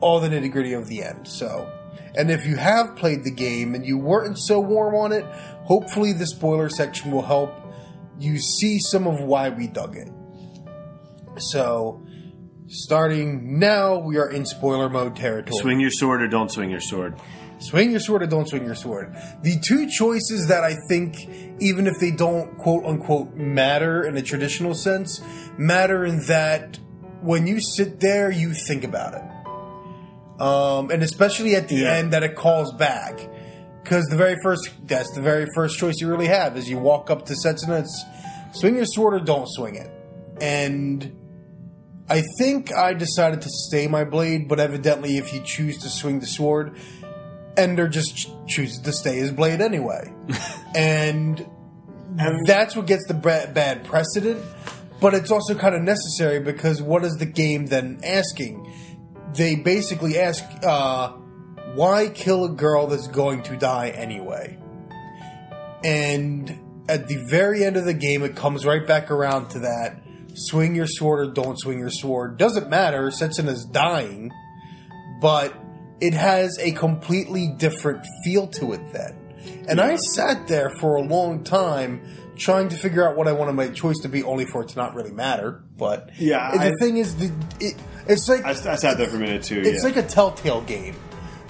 all the nitty-gritty of the end, so... And if you have played the game and you weren't so warm on it, hopefully the spoiler section will help you see some of why we dug it. So, Starting now, we are in spoiler mode territory. Swing your sword or don't swing your sword. Swing your sword or don't swing your sword. The two choices that I think, even if they don't quote-unquote matter in a traditional sense, matter in that when you sit there, you think about it. And especially at the end that it calls back. Because that's the very first choice you really have, is you walk up to Setsuna, it's swing your sword or don't swing it. And I think I decided to stay my blade, but evidently if you choose to swing the sword... Ender just chooses to stay his blade anyway. And that's what gets the bad precedent. But it's also kind of necessary because what is the game then asking? They basically ask, why kill a girl that's going to die anyway? And at the very end of the game, it comes right back around to that. Swing your sword or don't swing your sword. Doesn't matter. Setsuna's dying. But... it has a completely different feel to it then. And I sat there for a long time trying to figure out what I wanted my choice to be, only for it to not really matter. But the thing is, it's like... I sat there for a minute too, It's like a Telltale game,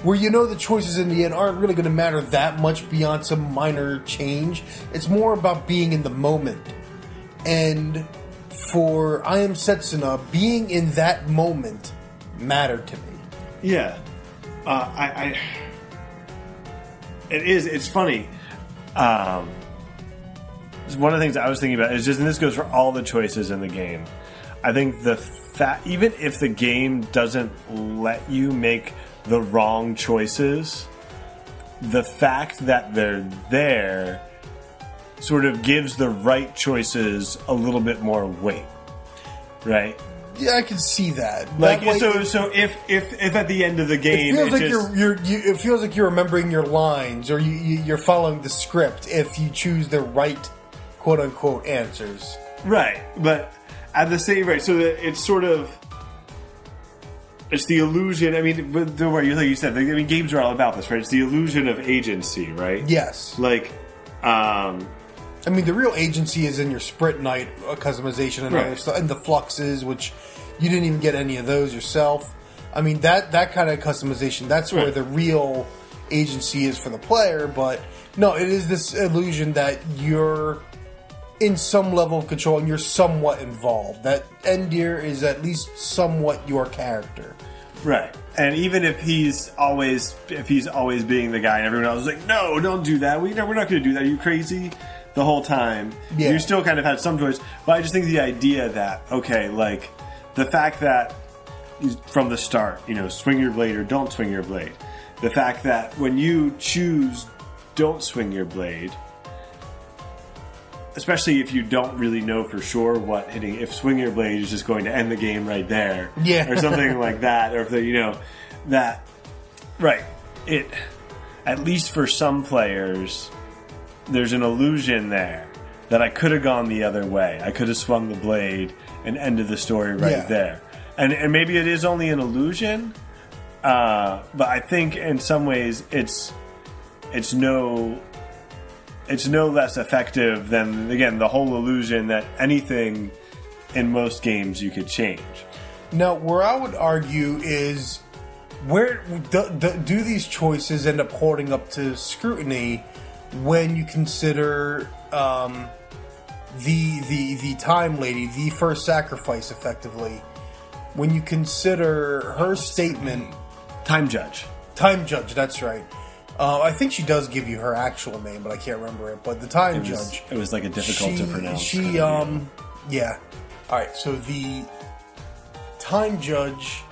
where you know the choices in the end aren't really going to matter that much beyond some minor change. It's more about being in the moment. And for I Am Setsuna, being in that moment mattered to me. Yeah. It's funny. One of the things I was thinking about is just, and this goes for all the choices in the game, I think even if the game doesn't let you make the wrong choices, the fact that they're there sort of gives the right choices a little bit more weight, right? Yeah, I can see that. Like, that if at the end of the game, it feels like you're remembering your lines, or you're following the script if you choose the right quote unquote answers. Right, but at the same rate, so that it's sort of the illusion. I mean, but don't worry, like you said, I mean, games are all about this, right? It's the illusion of agency, right? Yes. Like, I mean, the real agency is in your Spritnite customization and other stuff, and the fluxes, which you didn't even get any of those yourself. I mean, that kind of customization, that's where the real agency is for the player. But no, it is this illusion that you're in some level of control and you're somewhat involved. That Endir is at least somewhat your character. Right. And even if he's always being the guy and everyone else is like, no, don't do that. We're not going to do that. Are you crazy? The whole time, you still kind of had some choice, but I just think the idea that, okay, like, the fact that from the start, you know, swing your blade or don't swing your blade, the fact that when you choose don't swing your blade, especially if you don't really know for sure what hitting, if swing your blade is just going to end the game right there, or something like that, or if they, you know, that, right, it, at least for some players... there's an illusion there that I could have gone the other way. I could have swung the blade and ended the story right there. And maybe it is only an illusion, but I think in some ways it's no less effective than, again, the whole illusion that anything in most games you could change. Now, where I would argue is where do these choices end up holding up to scrutiny? When you consider the time lady, the first sacrifice, effectively, when you consider her statement, time judge, that's right. I think she does give you her actual name, but I can't remember it. But the time judge, it was like a difficult to pronounce. She, all right. So the time judge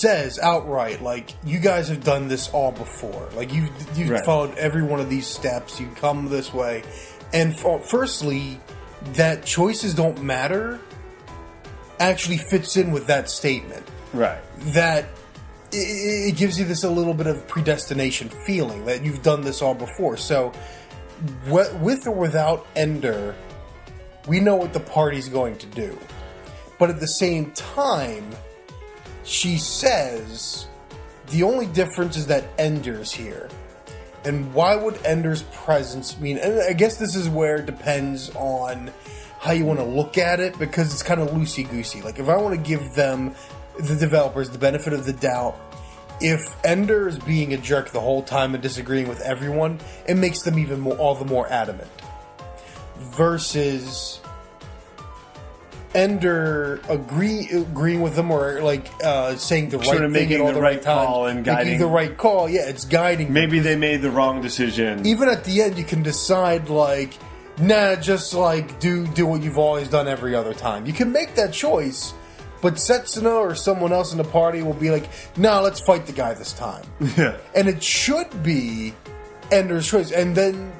says outright, like, you guys have done this all before. Like, you've followed every one of these steps. You come this way. And firstly, that choices don't matter actually fits in with that statement. Right. That it gives you this a little bit of predestination feeling that you've done this all before. So, with or without Ender, we know what the party's going to do. But at the same time... she says, the only difference is that Ender's here. And why would Ender's presence mean... and I guess this is where it depends on how you want to look at it, because it's kind of loosey-goosey. Like, if I want to give them, the developers, the benefit of the doubt, if Ender is being a jerk the whole time and disagreeing with everyone, it makes them even more, all the more adamant. Versus Ender agreeing with them, or like saying the right thing at all the right call and guiding. Making the right call, yeah, it's guiding. Maybe they made the wrong decision. Even at the end, you can decide like, nah, just like do what you've always done every other time. You can make that choice. But Setsuna or someone else in the party will be like, nah, let's fight the guy this time. Yeah. And it should be Ender's choice. And then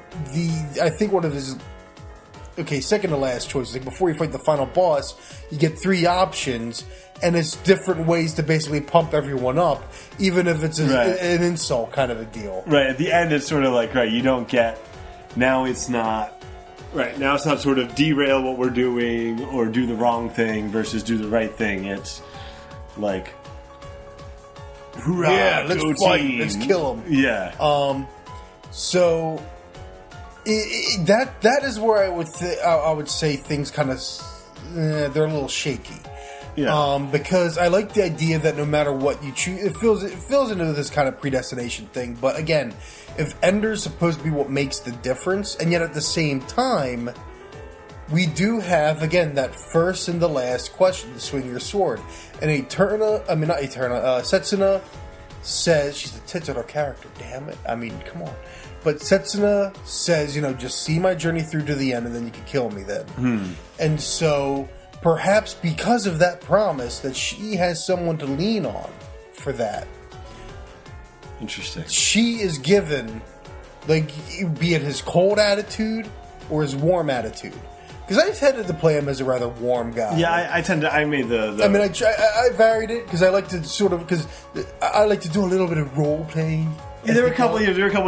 I think one of his, second to last choice, like before you fight the final boss, you get three options, and it's different ways to basically pump everyone up, even if it's an insult kind of a deal. Right, at the end it's sort of like, you don't get, now it's not sort of derail what we're doing or do the wrong thing versus do the right thing. It's like, hurrah, yeah, let's fight, let's kill him. Yeah. So that is where I would say things kind of they're a little shaky. Yeah. Because I like the idea that no matter what you choose, it fills into this kind of predestination thing. But again, if Ender's supposed to be what makes the difference, and yet at the same time, we do have, again, that first and the last question to swing your sword. And Setsuna says, she's the titular character, damn it. I mean, come on. But Setsuna says, just see my journey through to the end and then you can kill me then. And so, perhaps because of that promise that she has someone to lean on for that. Interesting. She is given, like, be it his cold attitude or his warm attitude. Because I tended to play him as a rather warm guy. Yeah, I tend to. I made the I mean, I varied it because I like to sort of, because I like to do a little bit of role playing. Yeah, there were a couple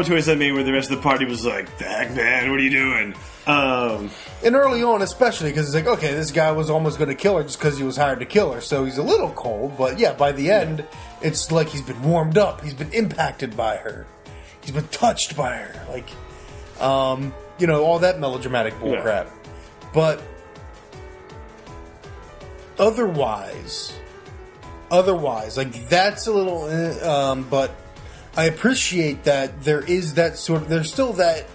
of choices I made where the rest of the party was like, "Dag man, what are you doing?" And early on, especially, because it's like, okay, this guy was almost going to kill her just because he was hired to kill her, so he's a little cold. But yeah, by the end, it's like he's been warmed up, he's been impacted by her, he's been touched by her, like, all that melodramatic bullcrap. Yeah. But otherwise, like, that's a little, but I appreciate that there is that sort of, there's still that,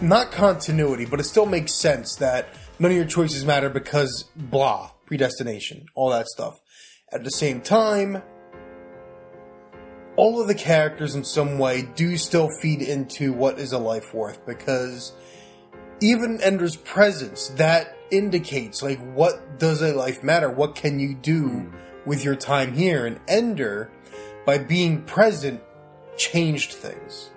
not continuity, but it still makes sense that none of your choices matter because blah, predestination, all that stuff. At the same time, all of the characters in some way do still feed into what is a life worth, because even Ender's presence, that indicates, like, what does a life matter? What can you do with your time here? And Ender, by being present, changed things.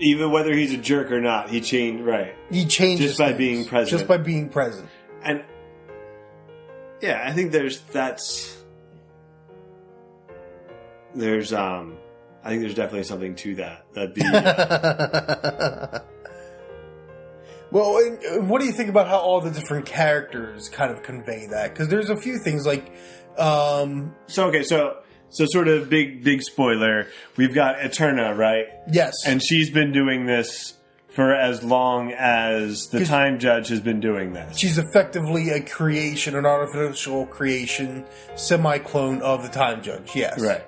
Even whether he's a jerk or not, he changed, right. He changes just by being present. Just by being present. And, yeah, I think I think there's definitely something to that. That'd be. Well, and what do you think about how all the different characters kind of convey that? Because there's a few things like. So sort of big spoiler. We've got Eterna, right? Yes. And she's been doing this for as long as the Time Judge has been doing this. She's effectively a creation, an artificial creation, semi-clone of the Time Judge. Yes. Right.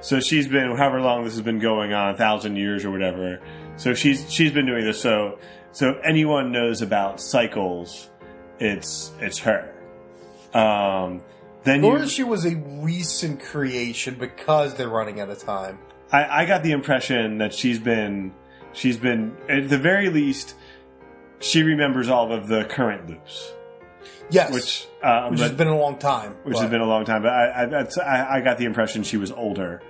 So she's been, however long this has been going on, 1,000 years or whatever. So she's been doing this. So if anyone knows about cycles, it's her. She was a recent creation because they're running out of time. I got the impression that she's been at the very least, she remembers all of the current loops. Yes, which has been a long time. But I got the impression she was older.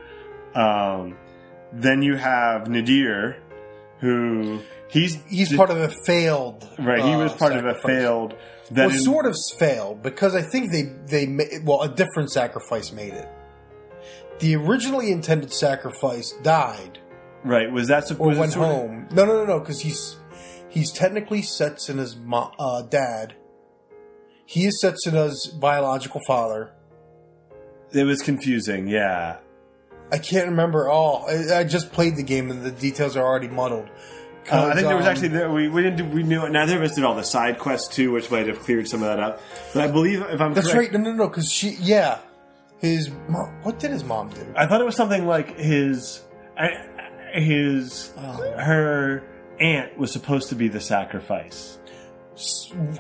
Then you have Nadir, who he's part of a failed. Right, he was part of a failed. Sort of failed, because I think a different sacrifice made it. The originally intended sacrifice died. Right, was that supposed to... Or went home. No, because he's technically Setsuna's dad. He is Setsuna's biological father. It was confusing, yeah. I can't remember all. I just played the game and the details are already muddled. I think there was actually neither of us did all the side quests too, which might have cleared some of that up. But I believe if I'm correct, right. No, because she his mom, what did his mom do? I thought it was something like her aunt was supposed to be the sacrifice.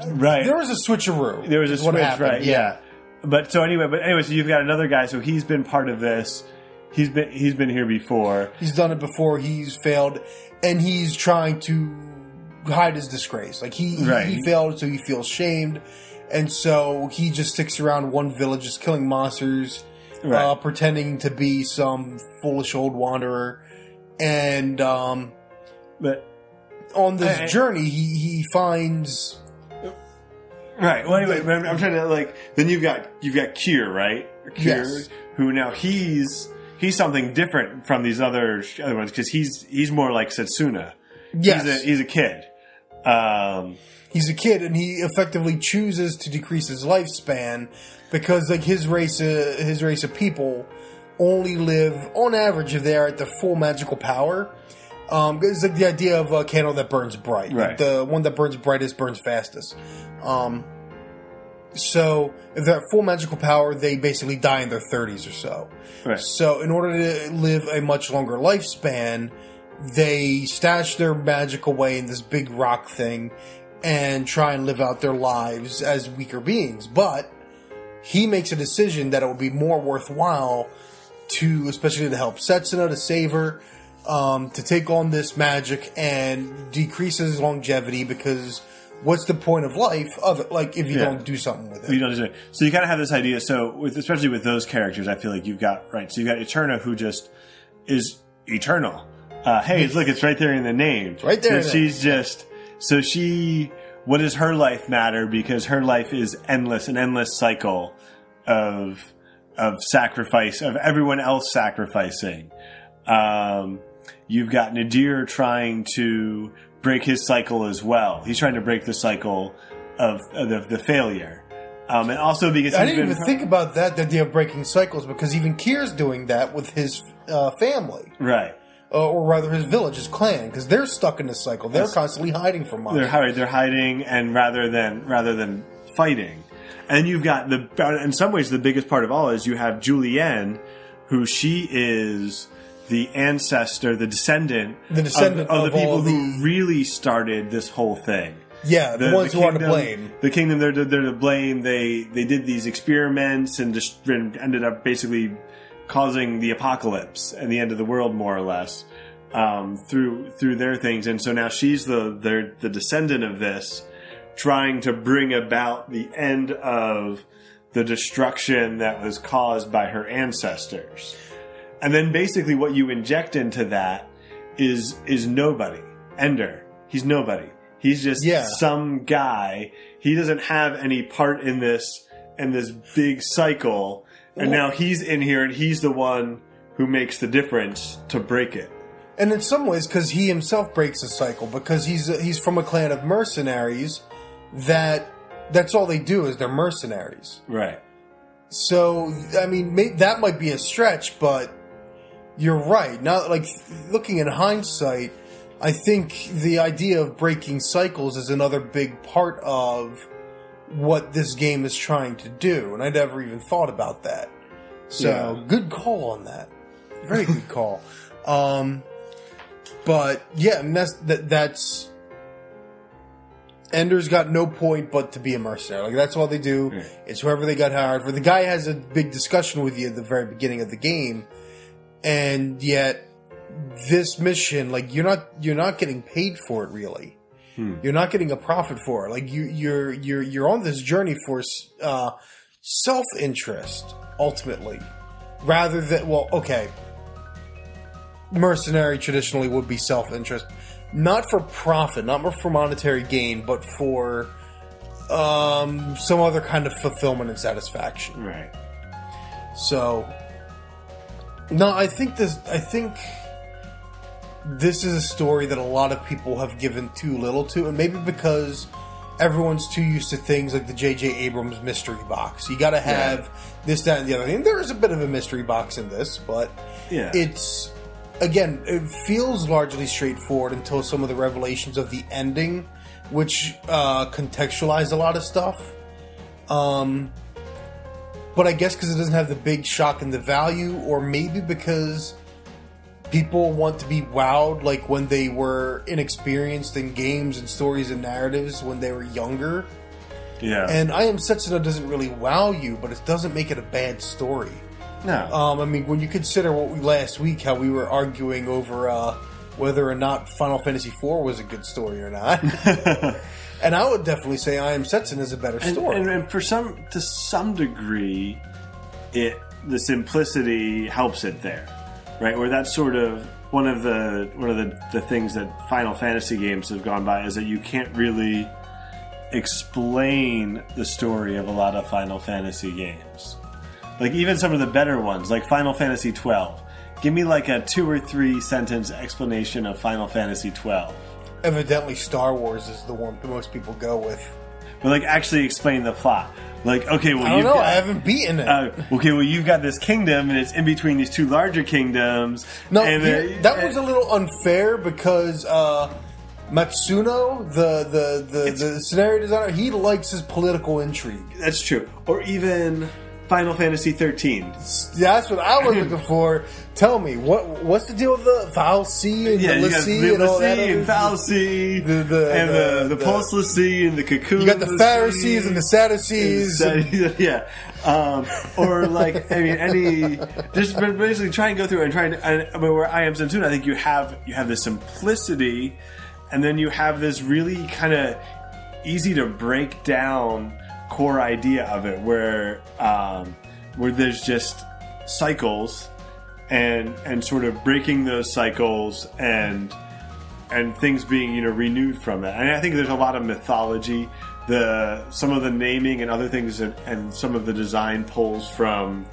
Right. There was a switcheroo. There was a switch, right? Yeah. But anyway, so you've got another guy. So he's been part of this. He's been here before. He's done it before. He's failed, and he's trying to hide his disgrace. Like he failed, so he feels shamed, and so he just sticks around one village, just killing monsters, pretending to be some foolish old wanderer. And but on this journey, he finds. Right. Well, anyway, I'm trying to Then you've got Kier, right? Yes. Who now he's something different from these other ones because he's more like Setsuna. Yes. He's a kid. He's a kid, and he effectively chooses to decrease his lifespan because his race of people only live on average if they're at the full magical power. It's like the idea of a candle that burns bright. Right. Like the one that burns brightest burns fastest. So if they're at full magical power, they basically die in their 30s or so. Right. So in order to live a much longer lifespan, they stash their magic away in this big rock thing and try and live out their lives as weaker beings. But he makes a decision that it would be more worthwhile to, especially to help Setsuna, to save her, to take on this magic and decreases longevity because what's the point of life of it, like if you don't do something with it? You don't do it. So you kind of have this idea. So especially with those characters, I feel like you've got So you got Eterna, who just is eternal. Hey, look, it's right there in the name. It's right there. So she's just what does her life matter? Because her life is endless, an endless cycle of sacrifice, of everyone else sacrificing. You've got Nadir trying to break his cycle as well. He's trying to break the cycle of the failure. And also because I didn't even think about that, the idea of breaking cycles, because even Kier's doing that with his family. Right. Or rather his village, his clan, because they're stuck in this cycle. They're constantly hiding from monsters. They're hiding and rather than fighting. And you've got in some ways the biggest part of all is you have Julianne, who she is the ancestor, the descendant of the people who really started this whole thing. Yeah, the ones who are to blame. The kingdom, they're to blame. They did these experiments and just ended up basically causing the apocalypse and the end of the world, more or less, through their things. And so now she's the descendant of this, trying to bring about the end of the destruction that was caused by her ancestors. And then basically what you inject into that is nobody. Ender. He's nobody. He's just some guy. He doesn't have any part in this big cycle. And now he's in here and he's the one who makes the difference to break it. And in some ways, because he himself breaks the cycle, because he's from a clan of mercenaries that's all they do is they're mercenaries. Right. So, I mean, that might be a stretch, but you're right. Now, looking in hindsight, I think the idea of breaking cycles is another big part of what this game is trying to do, and I never even thought about that. So, Good call on that. Very good call. But, yeah, and that's... Ender's got no point but to be a mercenary. That's all they do. Yeah. It's whoever they got hired for. The guy has a big discussion with you at the very beginning of the game, and yet this mission, you're not getting paid for it really. You're not getting a profit for it. You're on this journey for self-interest ultimately, rather than mercenary traditionally would be self-interest. Not for profit, not for monetary gain, but for some other kind of fulfillment and satisfaction. Right. So, no, I think this is a story that a lot of people have given too little to, and maybe because everyone's too used to things like the J.J. Abrams mystery box. You got to have this, that, and the other thing. There is a bit of a mystery box in this, but it's... again, it feels largely straightforward until some of the revelations of the ending, which contextualize a lot of stuff. But I guess because it doesn't have the big shock in the value, or maybe because people want to be wowed like when they were inexperienced in games and stories and narratives when they were younger. Yeah. And I Am Setsuna doesn't really wow you, but it doesn't make it a bad story. No. I mean, when you consider what we last week, how we were arguing over whether or not Final Fantasy IV was a good story or not. And I would definitely say I Am Setsuna is a better story. And to some degree, the simplicity helps it there. Right? Where that's sort of one of the things that Final Fantasy games have gone by is that you can't really explain the story of a lot of Final Fantasy games. Like, even some of the better ones, like Final Fantasy XII. Give me, like, a 2 or 3 sentence explanation of Final Fantasy XII. Evidently, Star Wars is the one most people go with. But, like, actually explain the plot. Like, okay, well, I haven't beaten it. Okay, well, you've got this kingdom, and it's in between these two larger kingdoms. No, that was a little unfair because... Matsuno, the scenario designer, he likes his political intrigue. That's true. Or even Final Fantasy XIII. That's what I was looking for. Tell me, what's the deal with the Valsi and the Lissi and all that? And Valsi and the Pulslissi and the Cocoon. You got the Pharisees and the Sadducees. Yeah. Or, like, I mean, just basically try and go through and try and... I mean, where I Am Setsuna, I think you have this simplicity... And then you have this really kind of easy-to-break-down core idea of it where there's just cycles and sort of breaking those cycles and things being, renewed from it. And I think there's a lot of mythology. Some of the naming and other things and some of the design pulls from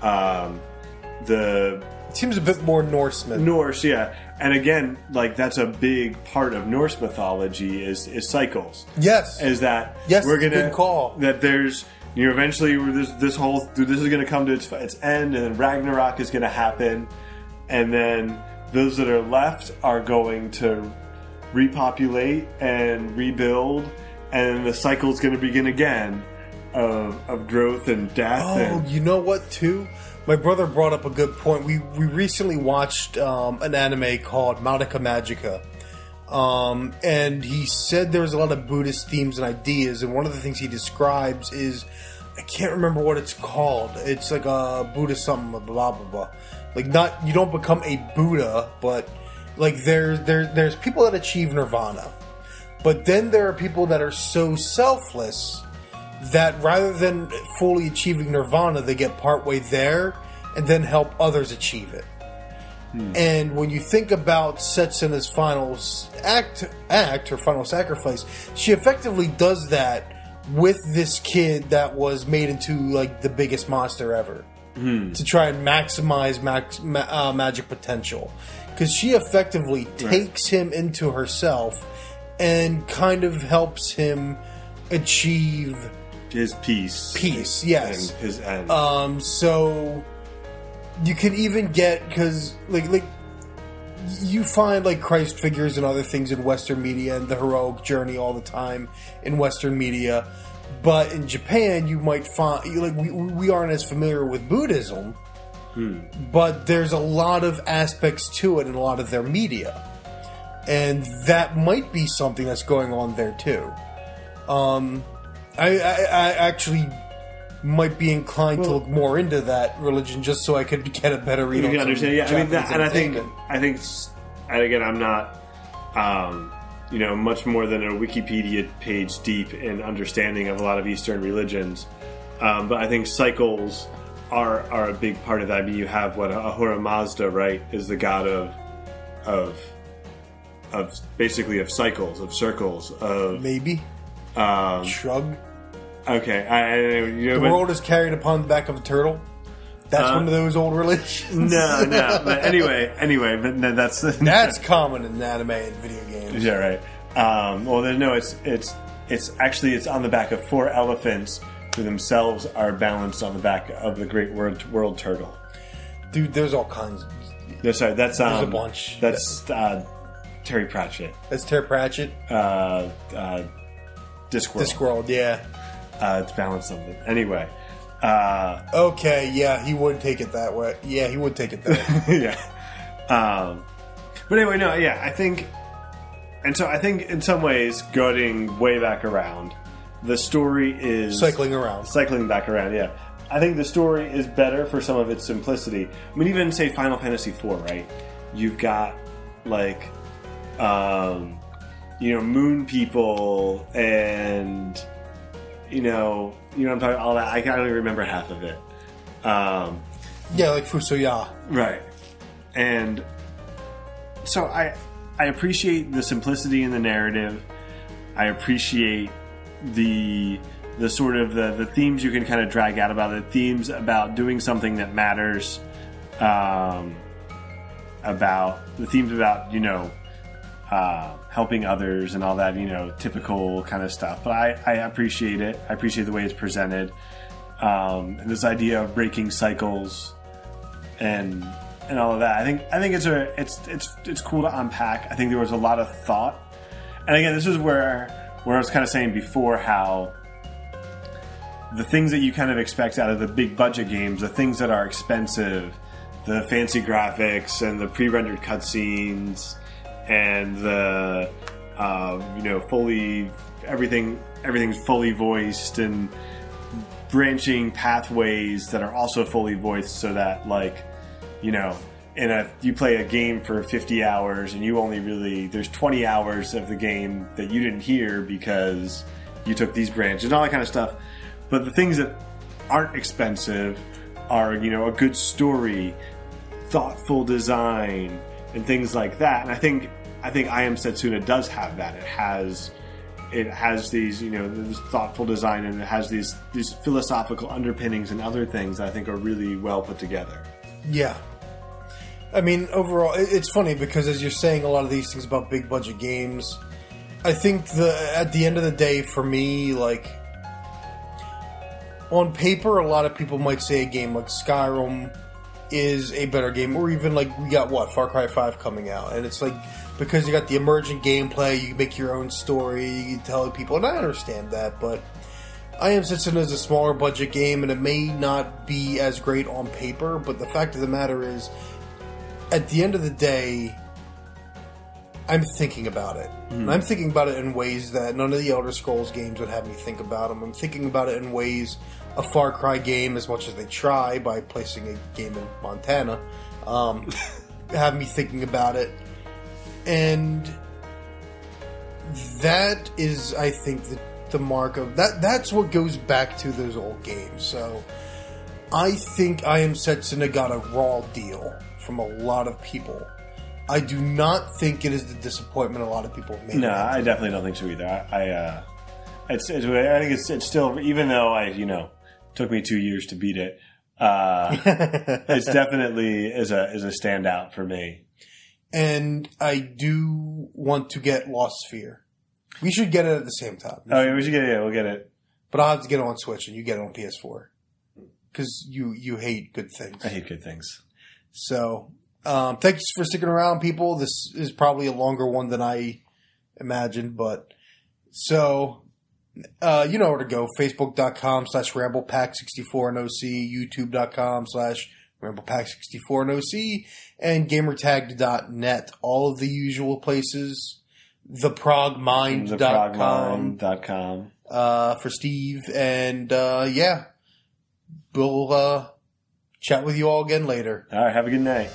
the... It seems a bit more Norseman. Norse, yeah. And again, like, that's a big part of Norse mythology is cycles. Yes. Is that we're going to call that there's eventually this is going to come to its end, and then Ragnarok is going to happen, and then those that are left are going to repopulate and rebuild, and the cycle's going to begin again of growth and death. Oh, and, you know what too? My brother brought up a good point. We recently watched an anime called Madoka Magica. And he said there's a lot of Buddhist themes and ideas. And one of the things he describes is... I can't remember what it's called. It's like a Buddha something, blah, blah, blah. Like, you don't become a Buddha, but... Like, there's people that achieve nirvana. But then there are people that are so selfless... that rather than fully achieving nirvana, they get partway there and then help others achieve it. And when you think about Setsuna's final act, her final sacrifice, she effectively does that with this kid that was made into, like, the biggest monster ever to try and maximize magic potential. Because she effectively takes him into herself and kind of helps him achieve... his peace, yes. And his end. So you can even get because, like you find like Christ figures and other things in Western media and the heroic journey all the time in Western media, but in Japan you might find like we aren't as familiar with Buddhism, but there's a lot of aspects to it in a lot of their media, and that might be something that's going on there too. I actually might be inclined to look more into that religion just so I could get a better read. You can understand, yeah. I mean, that, and I think, and again, I'm not, much more than a Wikipedia page deep in understanding of a lot of Eastern religions, but I think cycles are a big part of that. I mean, you have what Ahura Mazda, right, is the god of basically of cycles, of circles, of maybe. Shrug. Okay. The world is carried upon the back of a turtle. That's one of those old religions. No. But anyway, but no, that's common in anime and video games. Yeah, right. It's on the back of 4 elephants who themselves are balanced on the back of the great world turtle. Dude, there's all kinds. No, sorry, that's there's a bunch. That's Terry Pratchett. That's Terry Pratchett. Discworld. Discworld, yeah. To balance something. Anyway. Okay, yeah, he would take it that way. Yeah, he would take it that way. Yeah. But anyway, no, yeah, I think... And so I think in some ways, going way back around, the story is... Cycling around. Cycling back around, yeah. I think the story is better for some of its simplicity. I mean, even, say, Final Fantasy IV, right? You've got, like, moon people and... You know what I'm talking about? All that. I don't even remember half of it. Yeah, like Fusoya. Right. And so I appreciate the simplicity in the narrative. I appreciate the sort of the themes you can kind of drag out about it. Themes about doing something that matters. About the themes about, helping others and all that, typical kind of stuff. But I appreciate it. I appreciate the way it's presented. And this idea of breaking cycles and all of that. I think it's cool to unpack. I think there was a lot of thought. And again, this is where I was kind of saying before how the things that you kind of expect out of the big budget games, the things that are expensive, the fancy graphics and the pre-rendered cutscenes and the fully everything's fully voiced and branching pathways that are also fully voiced, so that you play a game for 50 hours and you only really there's 20 hours of the game that you didn't hear because you took these branches and all that kind of stuff. But the things that aren't expensive are a good story, thoughtful design, and things like that. And I think I Am Setsuna does have that. It has these, this thoughtful design, and it has these philosophical underpinnings and other things that I think are really well put together. Yeah. I mean, overall, it's funny because as you're saying a lot of these things about big budget games, I think at the end of the day, for me, like, on paper, a lot of people might say a game like Skyrim is a better game, or even like we got Far Cry 5 coming out, and it's like because you got the emergent gameplay, you make your own story, you tell people, and I understand that, but I Am Setsuna is a smaller budget game, and it may not be as great on paper, but the fact of the matter is, at the end of the day, I'm thinking about it. Mm. And I'm thinking about it in ways that none of the Elder Scrolls games would have me think about them. I'm thinking about it in ways a Far Cry game, as much as they try by placing a game in Montana, have me thinking about it. And that is, I think, the mark of... That's what goes back to those old games. So I think I Am Setsuna got a raw deal from a lot of people. I do not think it is the disappointment a lot of people have made. No, I definitely don't think so either. I think it's still, even though took me 2 years to beat it. It's definitely is a standout for me. And I do want to get Lost Sphear. We should get it at the same time. We should get it. Yeah, we'll get it. But I'll have to get it on Switch, and you get it on PS4 because you hate good things. I hate good things. So thanks for sticking around, people. This is probably a longer one than I imagined, but so. You know where to go. Facebook.com/RamblePack64 and OC, YouTube.com/RamblePack64 and OC, and Gamertag.net. All of the usual places. Theprogmind.com for Steve. And we'll chat with you all again later. All right, have a good night.